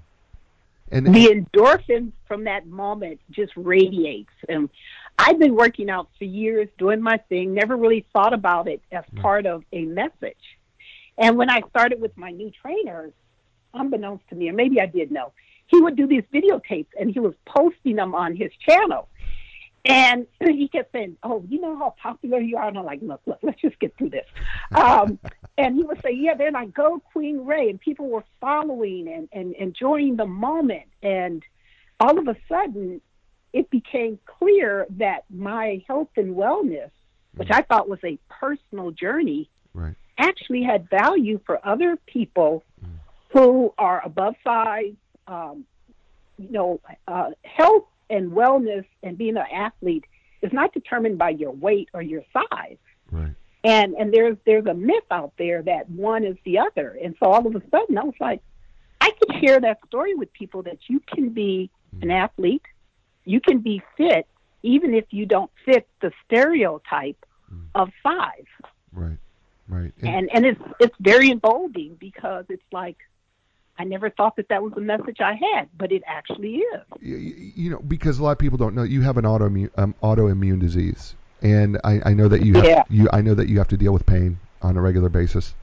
And the endorphins from that moment just radiates. And I've been working out for years, doing my thing, never really thought about it as part of a message. And when I started with my new trainers, unbeknownst to me, or maybe I did know, he would do these videotapes and he was posting them on his channel. And he kept saying, oh, you know how popular you are? And I'm like, look, look, let's just get through this. Um, and he would say, yeah, then I go Queen Raye. And people were following and, and enjoying the moment. And all of a sudden, it became clear that my health and wellness, which I thought was a personal journey, right, actually had value for other people mm. who are above size, um, you know, uh, health. And wellness and being an athlete is not determined by your weight or your size. Right. And and there's there's a myth out there that one is the other. And so all of a sudden I was like, I could share that story with people that you can be an athlete, you can be fit, even if you don't fit the stereotype mm. of size. Right. Right. And, and and it's it's very emboldening because it's like, I never thought that that was the message I had, but it actually is. You, you know, because a lot of people don't know you have an autoimmune um, autoimmune disease, and I, I know that you have, yeah. you I know that you have to deal with pain on a regular basis,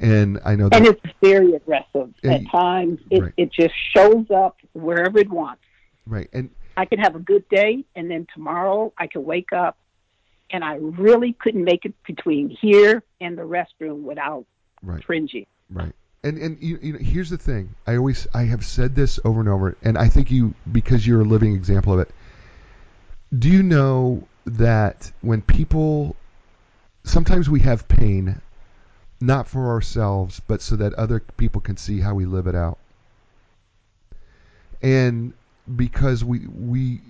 and I know that and it's very aggressive at times. It right. it just shows up wherever it wants. Right, and I can have a good day, and then tomorrow I can wake up, and I really couldn't make it between here and the restroom without right. cringing. Right. And and you, you know, here's the thing. I always I have said this over and over, and I think you because you're a living example of it. Do you know that when people sometimes we have pain, not for ourselves, but so that other people can see how we live it out. And because we we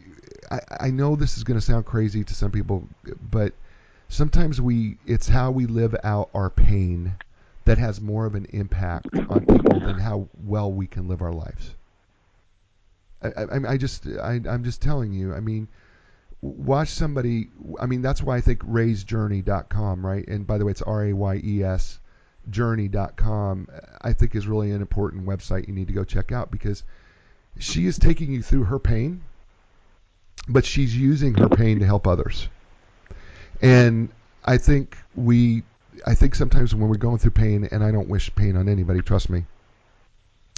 I, I know this is going to sound crazy to some people, but sometimes we it's how we live out our pain that has more of an impact on people than how well we can live our lives. I, I, I just, I, I'm just telling you, I mean, watch somebody, I mean, that's why I think Rayes Journey dot com, right? And by the way, it's R A Y E S journey dot com, I think is really an important website you need to go check out because she is taking you through her pain, but she's using her pain to help others. And I think we, I think sometimes when we're going through pain, and I don't wish pain on anybody, trust me,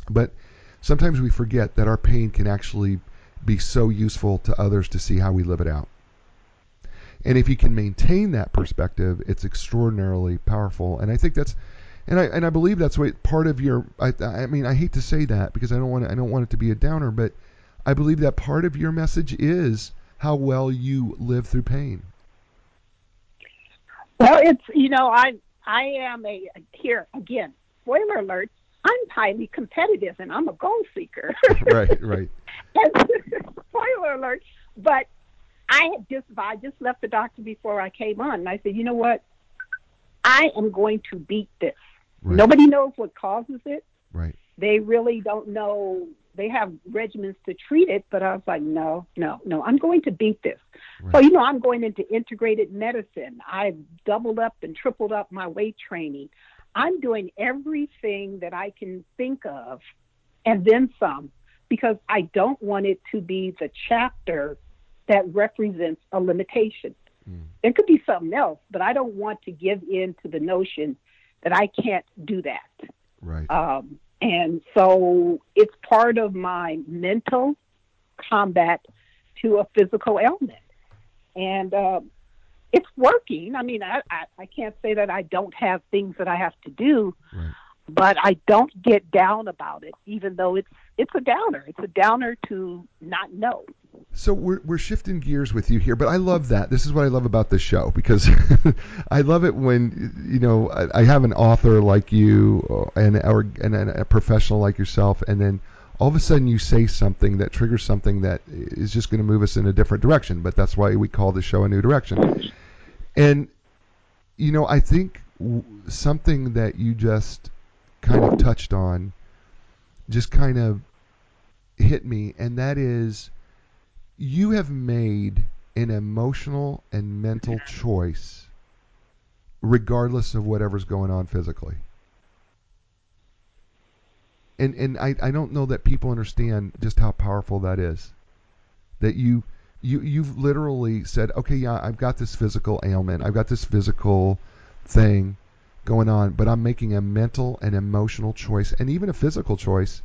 but sometimes we forget that our pain can actually be so useful to others to see how we live it out. And if you can maintain that perspective, it's extraordinarily powerful. And I think that's, and I and I believe that's what part of your, I, I mean, I hate to say that because I don't want to, I don't want it to be a downer, but I believe that part of your message is how well you live through pain. Well, it's, you know, I I am a, here, again, spoiler alert, I'm highly competitive and I'm a goal seeker. Right, right. And, spoiler alert, but I had just, I just left the doctor before I came on and I said, you know what, I am going to beat this. Right. Nobody knows what causes it. Right. They really don't know, they have regimens to treat it, but I was like, no, no, no, I'm going to beat this. Right. So, you know, I'm going into integrated medicine. I've doubled up and tripled up my weight training. I'm doing everything that I can think of and then some because I don't want it to be the chapter that represents a limitation. Mm. There could be something else, but I don't want to give in to the notion that I can't do that. Right. Um, And so it's part of my mental combat to a physical ailment. And um, it's working. I mean, I, I, I can't say that I don't have things that I have to do, right. but I don't get down about it, even though it's it's a downer. It's a downer to not know. So we're we're shifting gears with you here, but I love that. This is what I love about this show, because I love it when, you know, I, I have an author like you and or and a professional like yourself, and then all of a sudden you say something that triggers something that is just going to move us in a different direction. But that's why we call the show A New Direction. And, you know, I think w- something that you just kind of touched on just kind of hit me, and that is, you have made an emotional and mental choice regardless of whatever's going on physically. And and I, I don't know that people understand just how powerful that is. That you, you, you've literally said, okay, yeah, I've got this physical ailment. I've got this physical thing going on, but I'm making a mental and emotional choice, and even a physical choice,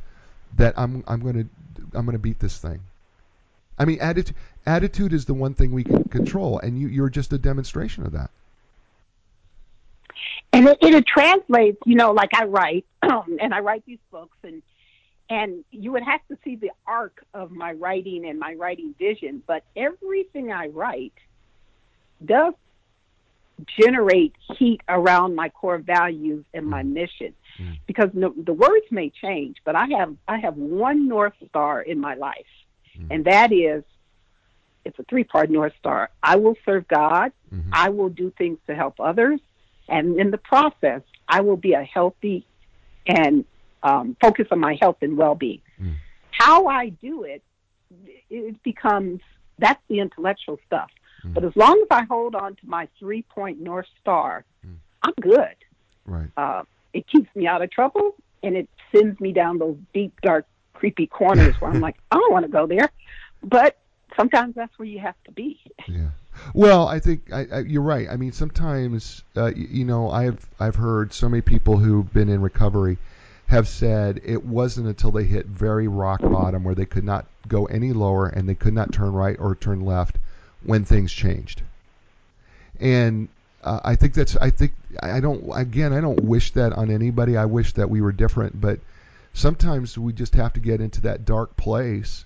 that I'm I'm going to I'm going to beat this thing. I mean, attitude, attitude is the one thing we can control, and you, you're just a demonstration of that. And it, it translates, you know, like I write, and I write these books, and and you would have to see the arc of my writing and my writing vision, but everything I write does generate heat around my core values and my mission, mm. because no, the words may change, but I have I have one North Star in my life. And that is, it's a three-part North Star. I will serve God. Mm-hmm. I will do things to help others. And in the process, I will be a healthy and um, focus on my health and well-being. Mm. How I do it, it becomes, that's the intellectual stuff. Mm. But as long as I hold on to my three-point North Star, mm. I'm good. Right. Uh, it keeps me out of trouble, and it sends me down those deep, dark, creepy corners where I'm like, I don't want to go there, but sometimes that's where you have to be. Yeah. Well, I think I, I, you're right. I mean, sometimes uh, you, you know, I've I've heard so many people who've been in recovery have said it wasn't until they hit very rock bottom, where they could not go any lower and they could not turn right or turn left, when things changed. And uh, I think that's I think I don't again I don't wish that on anybody. I wish that we were different, but sometimes we just have to get into that dark place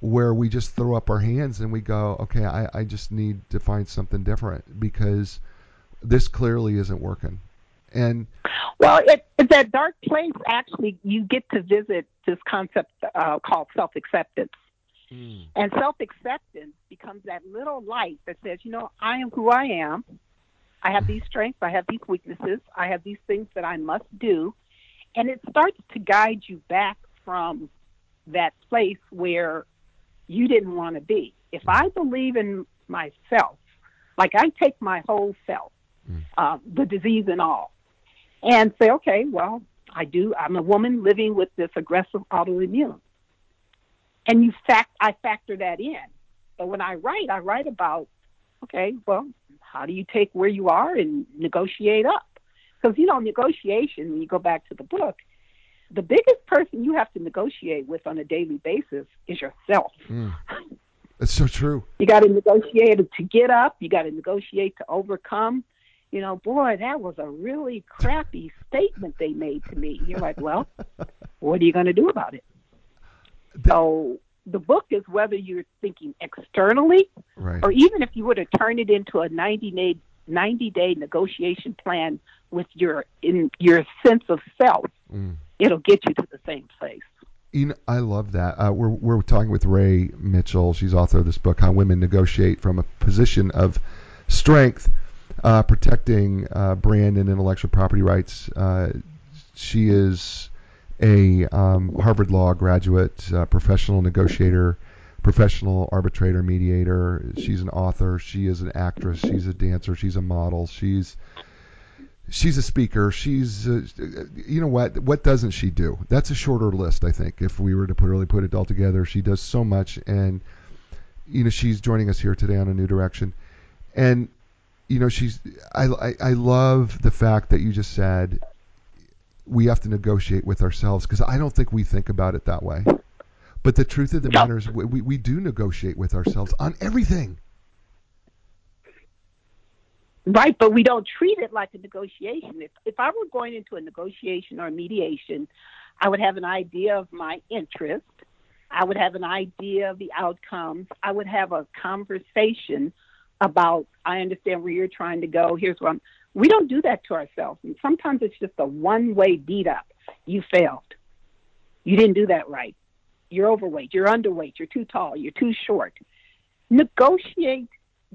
where we just throw up our hands and we go, okay, I, I just need to find something different, because this clearly isn't working. And well, it, it's that dark place, actually, you get to visit this concept uh, called self-acceptance. Hmm. And self-acceptance becomes that little light that says, you know, I am who I am. I have these strengths. I have these weaknesses. I have these things that I must do. And it starts to guide you back from that place where you didn't want to be. If I believe in myself, like I take my whole self, mm. uh, the disease and all, and say, okay, well, I do. I'm a woman living with this aggressive autoimmune. And you fact, I factor that in. But when I write, I write about, okay, well, how do you take where you are and negotiate up? Because, you know, negotiation, when you go back to the book, the biggest person you have to negotiate with on a daily basis is yourself. Mm. That's so true. You got to negotiate to get up. You got to negotiate to overcome. You know, boy, that was a really crappy statement they made to me. You're like, well, what are you going to do about it? The- so the book is whether you're thinking externally, right, or even if you were to turn it into a ninety-day ninety-day negotiation plan with your in your sense of self, mm. it'll get you to the same place. You know, I love that. Uh, we're we're talking with Raye Mitchell. She's author of this book, How Women Negotiate from a Position of Strength, uh, protecting uh, brand and intellectual property rights. Uh, she is a um, Harvard Law graduate, uh, professional negotiator, professional arbitrator, mediator. She's an author. She is an actress. She's a dancer. She's a model. She's she's a speaker. She's a, you know what? What doesn't she do? That's a shorter list, I think. If we were to put, really put it all together, she does so much. And you know, she's joining us here today on A New Direction. And you know, she's I I, I love the fact that you just said we have to negotiate with ourselves, because I don't think we think about it that way. But the truth of the yep. matter is we, we, we do negotiate with ourselves on everything. Right, but we don't treat it like a negotiation. If if I were going into a negotiation or a mediation, I would have an idea of my interest. I would have an idea of the outcomes. I would have a conversation about, I understand where you're trying to go. Here's what I'm... We don't do that to ourselves. And sometimes it's just a one-way beat up. You failed. You didn't do that right. You're overweight. You're underweight. You're too tall. You're too short. Negotiate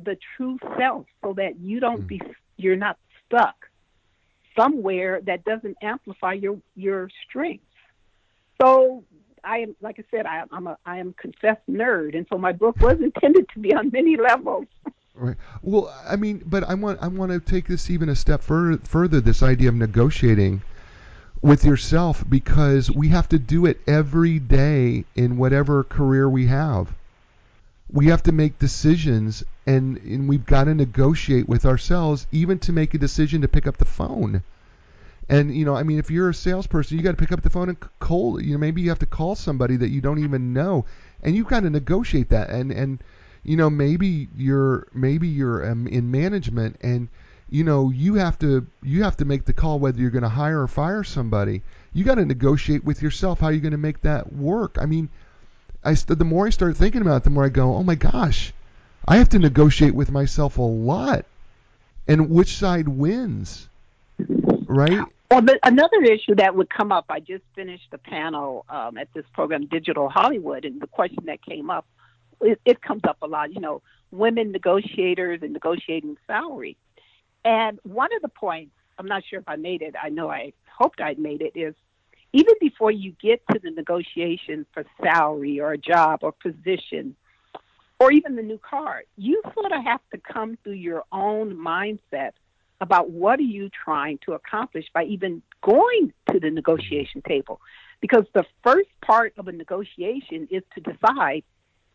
the true self so that you don't be, you're not stuck somewhere that doesn't amplify your, your strengths. So I am, like I said, I, I'm a, I am confessed nerd. And so my book was intended to be on many levels. Right. Well, I mean, but I want, I want to take this even a step fur- further, this idea of negotiating with yourself, because we have to do it every day in whatever career we have. We have to make decisions, and, and we've got to negotiate with ourselves, even to make a decision to pick up the phone. And, you know, I mean, if you're a salesperson, you got to pick up the phone and call, you know, maybe you have to call somebody that you don't even know, and you've got to negotiate that. And, and, you know, maybe you're, maybe you're um, in management, and, you know, you have to, you have to make the call whether you're going to hire or fire somebody. You got to negotiate with yourself how you're going to make that work. I mean, I st- the more I start thinking about it, the more I go, oh my gosh, I have to negotiate with myself a lot. And which side wins, right? Well, but another issue that would come up, I just finished the panel um, at this program, Digital Hollywood, and the question that came up, it, it comes up a lot, you know, women negotiators and negotiating salary. And one of the points, I'm not sure if I made it, I know I hoped I'd made it, is even before you get to the negotiation for salary or a job or position or even the new car, you sort of have to come through your own mindset about what are you trying to accomplish by even going to the negotiation table. Because the first part of a negotiation is to decide,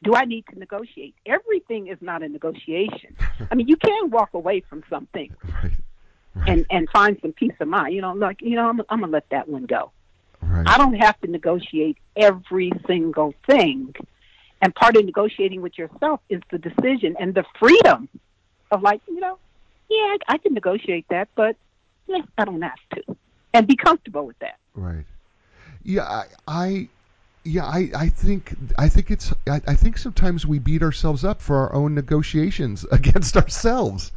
do I need to negotiate? Everything is not a negotiation. I mean, you can walk away from something right. Right. and and find some peace of mind. You know, like, you know, I'm, I'm going to let that one go. Right. I don't have to negotiate every single thing. And part of negotiating with yourself is the decision and the freedom of, like, you know, yeah, I can negotiate that, but yeah, I don't have to. And be comfortable with that. Right. Yeah, I, I yeah, I, I think I think it's I, I think sometimes we beat ourselves up for our own negotiations against ourselves.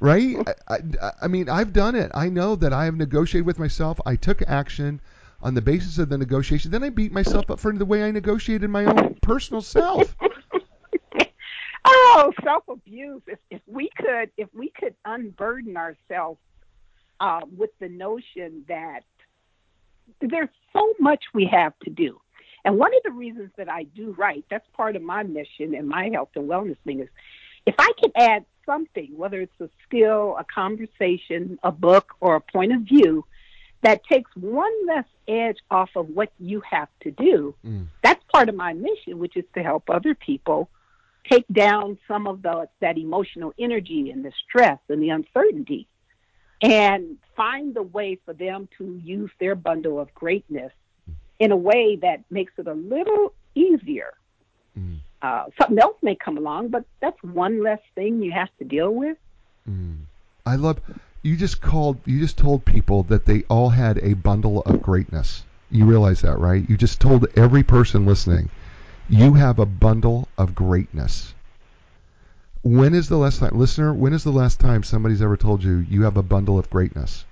Right? I, I, I mean, I've done it. I know that I have negotiated with myself. I took action on the basis of the negotiation, then I beat myself up for the way I negotiated my own personal self. Oh, self-abuse. If, if we could if we could unburden ourselves uh, with the notion that there's so much we have to do. And one of the reasons that I do write, that's part of my mission and my health and wellness thing, is if I can add something, whether it's a skill, a conversation, a book, or a point of view, that takes one less edge off of what you have to do. Mm. That's part of my mission, which is to help other people take down some of the, that emotional energy and the stress and the uncertainty, and find the way for them to use their bundle of greatness in a way that makes it a little easier. Mm. Uh, something else may come along, but that's one less thing you have to deal with. Mm. I love... You just called, you just told people that they all had a bundle of greatness. You realize that, right? You just told every person listening, you have a bundle of greatness. When is the last time, listener, when is the last time somebody's ever told you, you have a bundle of greatness?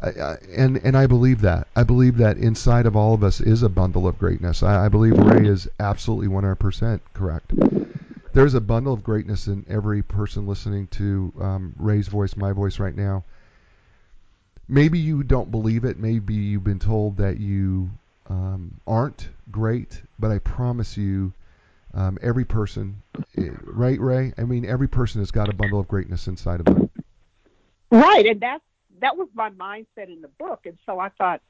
I, I, and and I believe that. I believe that inside of all of us is a bundle of greatness. I, I believe Raye is absolutely one hundred percent correct. There's a bundle of greatness in every person listening to um, Raye's voice, my voice right now. Maybe you don't believe it. Maybe you've been told that you um, aren't great, but I promise you, um, every person, right, Raye? I mean, every person has got a bundle of greatness inside of them. Right, and that that was my mindset in the book. And so I thought,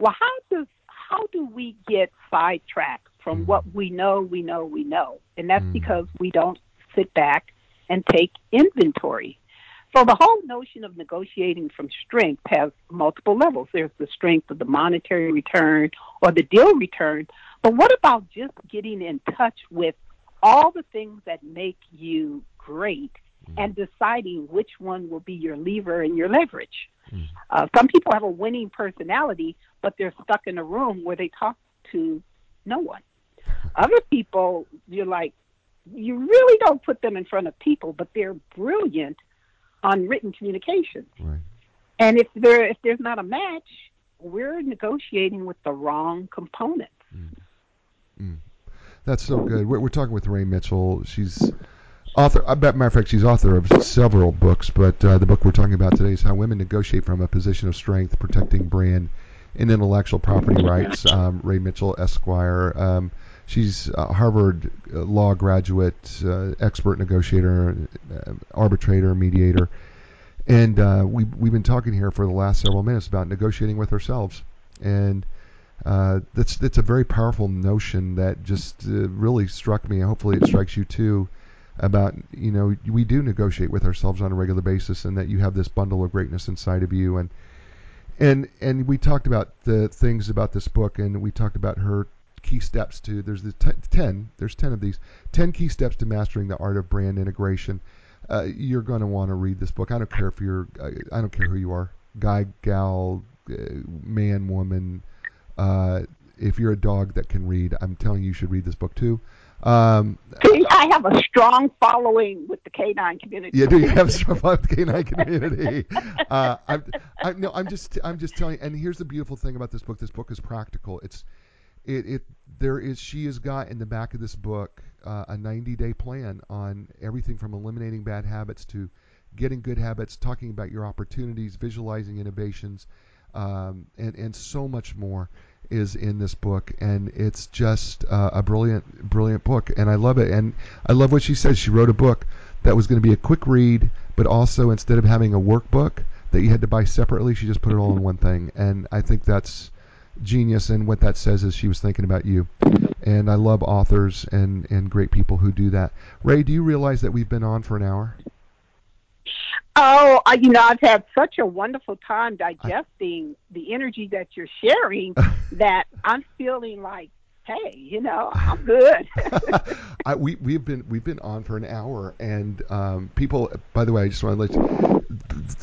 well, how does how do we get sidetracked from what we know, we know, we know? And that's mm. because we don't sit back and take inventory. So the whole notion of negotiating from strength has multiple levels. There's the strength of the monetary return or the deal return. But what about just getting in touch with all the things that make you great mm-hmm. and deciding which one will be your lever and your leverage. Mm-hmm. Uh, some people have a winning personality, but they're stuck in a room where they talk to no one. Other people, you're like, you really don't put them in front of people, but they're brilliant on written communication. Right. And if there if there's not a match, we're negotiating with the wrong components. Mm. Mm. That's so good. We're, we're talking with Raye Mitchell. She's author. I bet, matter of fact, she's author of several books, but uh, the book we're talking about today is How Women Negotiate from a Position of Strength, Protecting Brand and Intellectual Property Rights. Um, Raye Mitchell, Esquire. Um, she's a Harvard Law graduate, uh, expert negotiator, uh, arbitrator, mediator. And uh, we, we've been talking here for the last several minutes about negotiating with ourselves. And uh, that's, that's a very powerful notion that just uh, really struck me, and hopefully it strikes you too, about, you know, we do negotiate with ourselves on a regular basis, and that you have this bundle of greatness inside of you. And and and we talked about the things about this book, and we talked about her key steps to, there's the t- ten, there's ten of these, ten key steps to mastering the art of brand integration. Uh, you're going to want to read this book. I don't care if you're, I don't care who you are, guy, gal, uh, man, woman. Uh, if you're a dog that can read, I'm telling you, you should read this book too. Um, See, I have a strong following with the canine community. Yeah, do you have a strong following with the canine community? uh, I'm, I, no, I'm just, I'm just telling you. And here's the beautiful thing about this book. This book is practical. It's, It, it there is she has got in the back of this book uh, a ninety-day plan on everything from eliminating bad habits to getting good habits, talking about your opportunities, visualizing innovations, um, and and so much more is in this book. And it's just uh, a brilliant, brilliant book, and I love it. And I love what she says. She wrote a book that was going to be a quick read, but also instead of having a workbook that you had to buy separately, she just put it all in one thing. And I think that's genius, and what that says is she was thinking about you. And I love authors and, and great people who do that. Raye, do you realize that we've been on for an hour? Oh, you know, I've had such a wonderful time digesting I, the energy that you're sharing that I'm feeling like, hey, you know, I'm good. I, we we've been we've been on for an hour, and um, people. By the way, I just want to let you.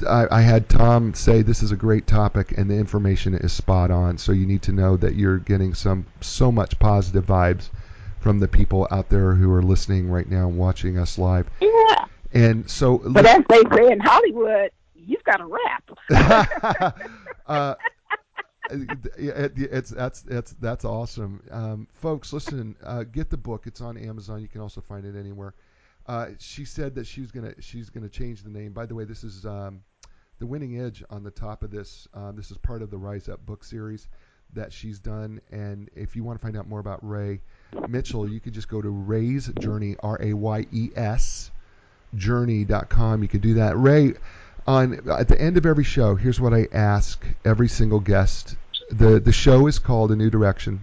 I, I had Tom say this is a great topic, and the information is spot on. So you need to know that you're getting some so much positive vibes from the people out there who are listening right now and watching us live. Yeah. And so, but as they say in Hollywood, you've got a wrap. uh, It, it, it's that's that's that's awesome, um, folks. Listen, uh, get the book. It's on Amazon. You can also find it anywhere. Uh, she said that she's gonna she's gonna change the name. By the way, this is um, the winning edge on the top of this. Um, this is part of the Rise Up book series that she's done. And if you want to find out more about Raye Mitchell, you could just go to Rayes Journey, R A Y E S journey dot com. You could do that, Raye. On at the end of every show, here's what I ask every single guest. The the show is called A New Direction.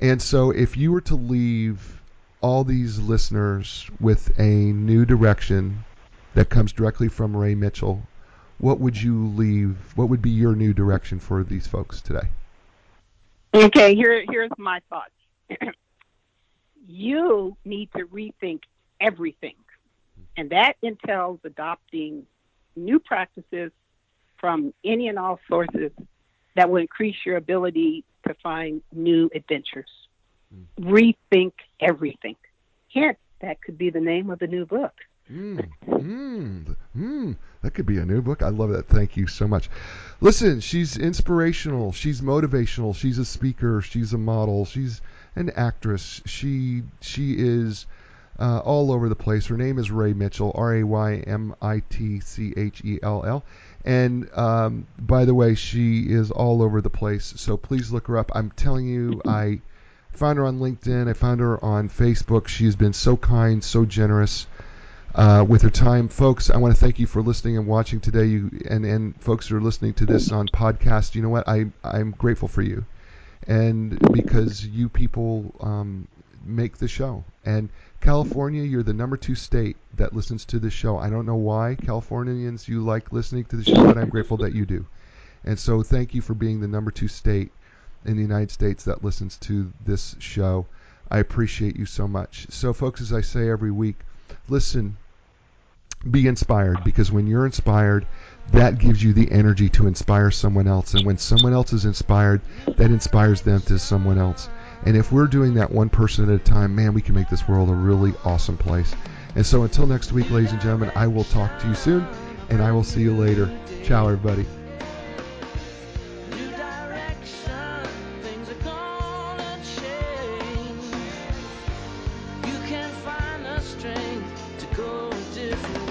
And so if you were to leave all these listeners with a new direction that comes directly from Raye Mitchell, what would you leave? What would be your new direction for these folks today? Okay, here here's my thoughts. You need to rethink everything. And that entails adopting new practices from any and all sources that will increase your ability to find new adventures. Mm. Rethink everything. Hence, that could be the name of the new book. Mm, mm, mm. That could be a new book. I love that. Thank you so much. Listen, she's inspirational. She's motivational. She's a speaker. She's a model. She's an actress. She she is... Uh, all over the place. Her name is Raye Mitchell, R A Y M I T C H E L L. And um, by the way, she is all over the place, so please look her up. I'm telling you, I found her on LinkedIn. I found her on Facebook. She's been so kind, so generous uh, with her time. Folks, I want to thank you for listening and watching today. You and, and folks who are listening to this on podcast, you know what? I, I'm grateful for you, and because you people um, make the show. And California, you're the number two state that listens to this show. I don't know why, Californians, you like listening to the show, but I'm grateful that you do. And so thank you for being the number two state in the United States that listens to this show. I appreciate you so much. So, folks, as I say every week, listen, be inspired, because when you're inspired, that gives you the energy to inspire someone else. And when someone else is inspired, that inspires them to someone else. And if we're doing that one person at a time, man, we can make this world a really awesome place. And so until next week, ladies and gentlemen, I will talk to you soon, and I will see you later. Ciao, everybody. Strength to go different.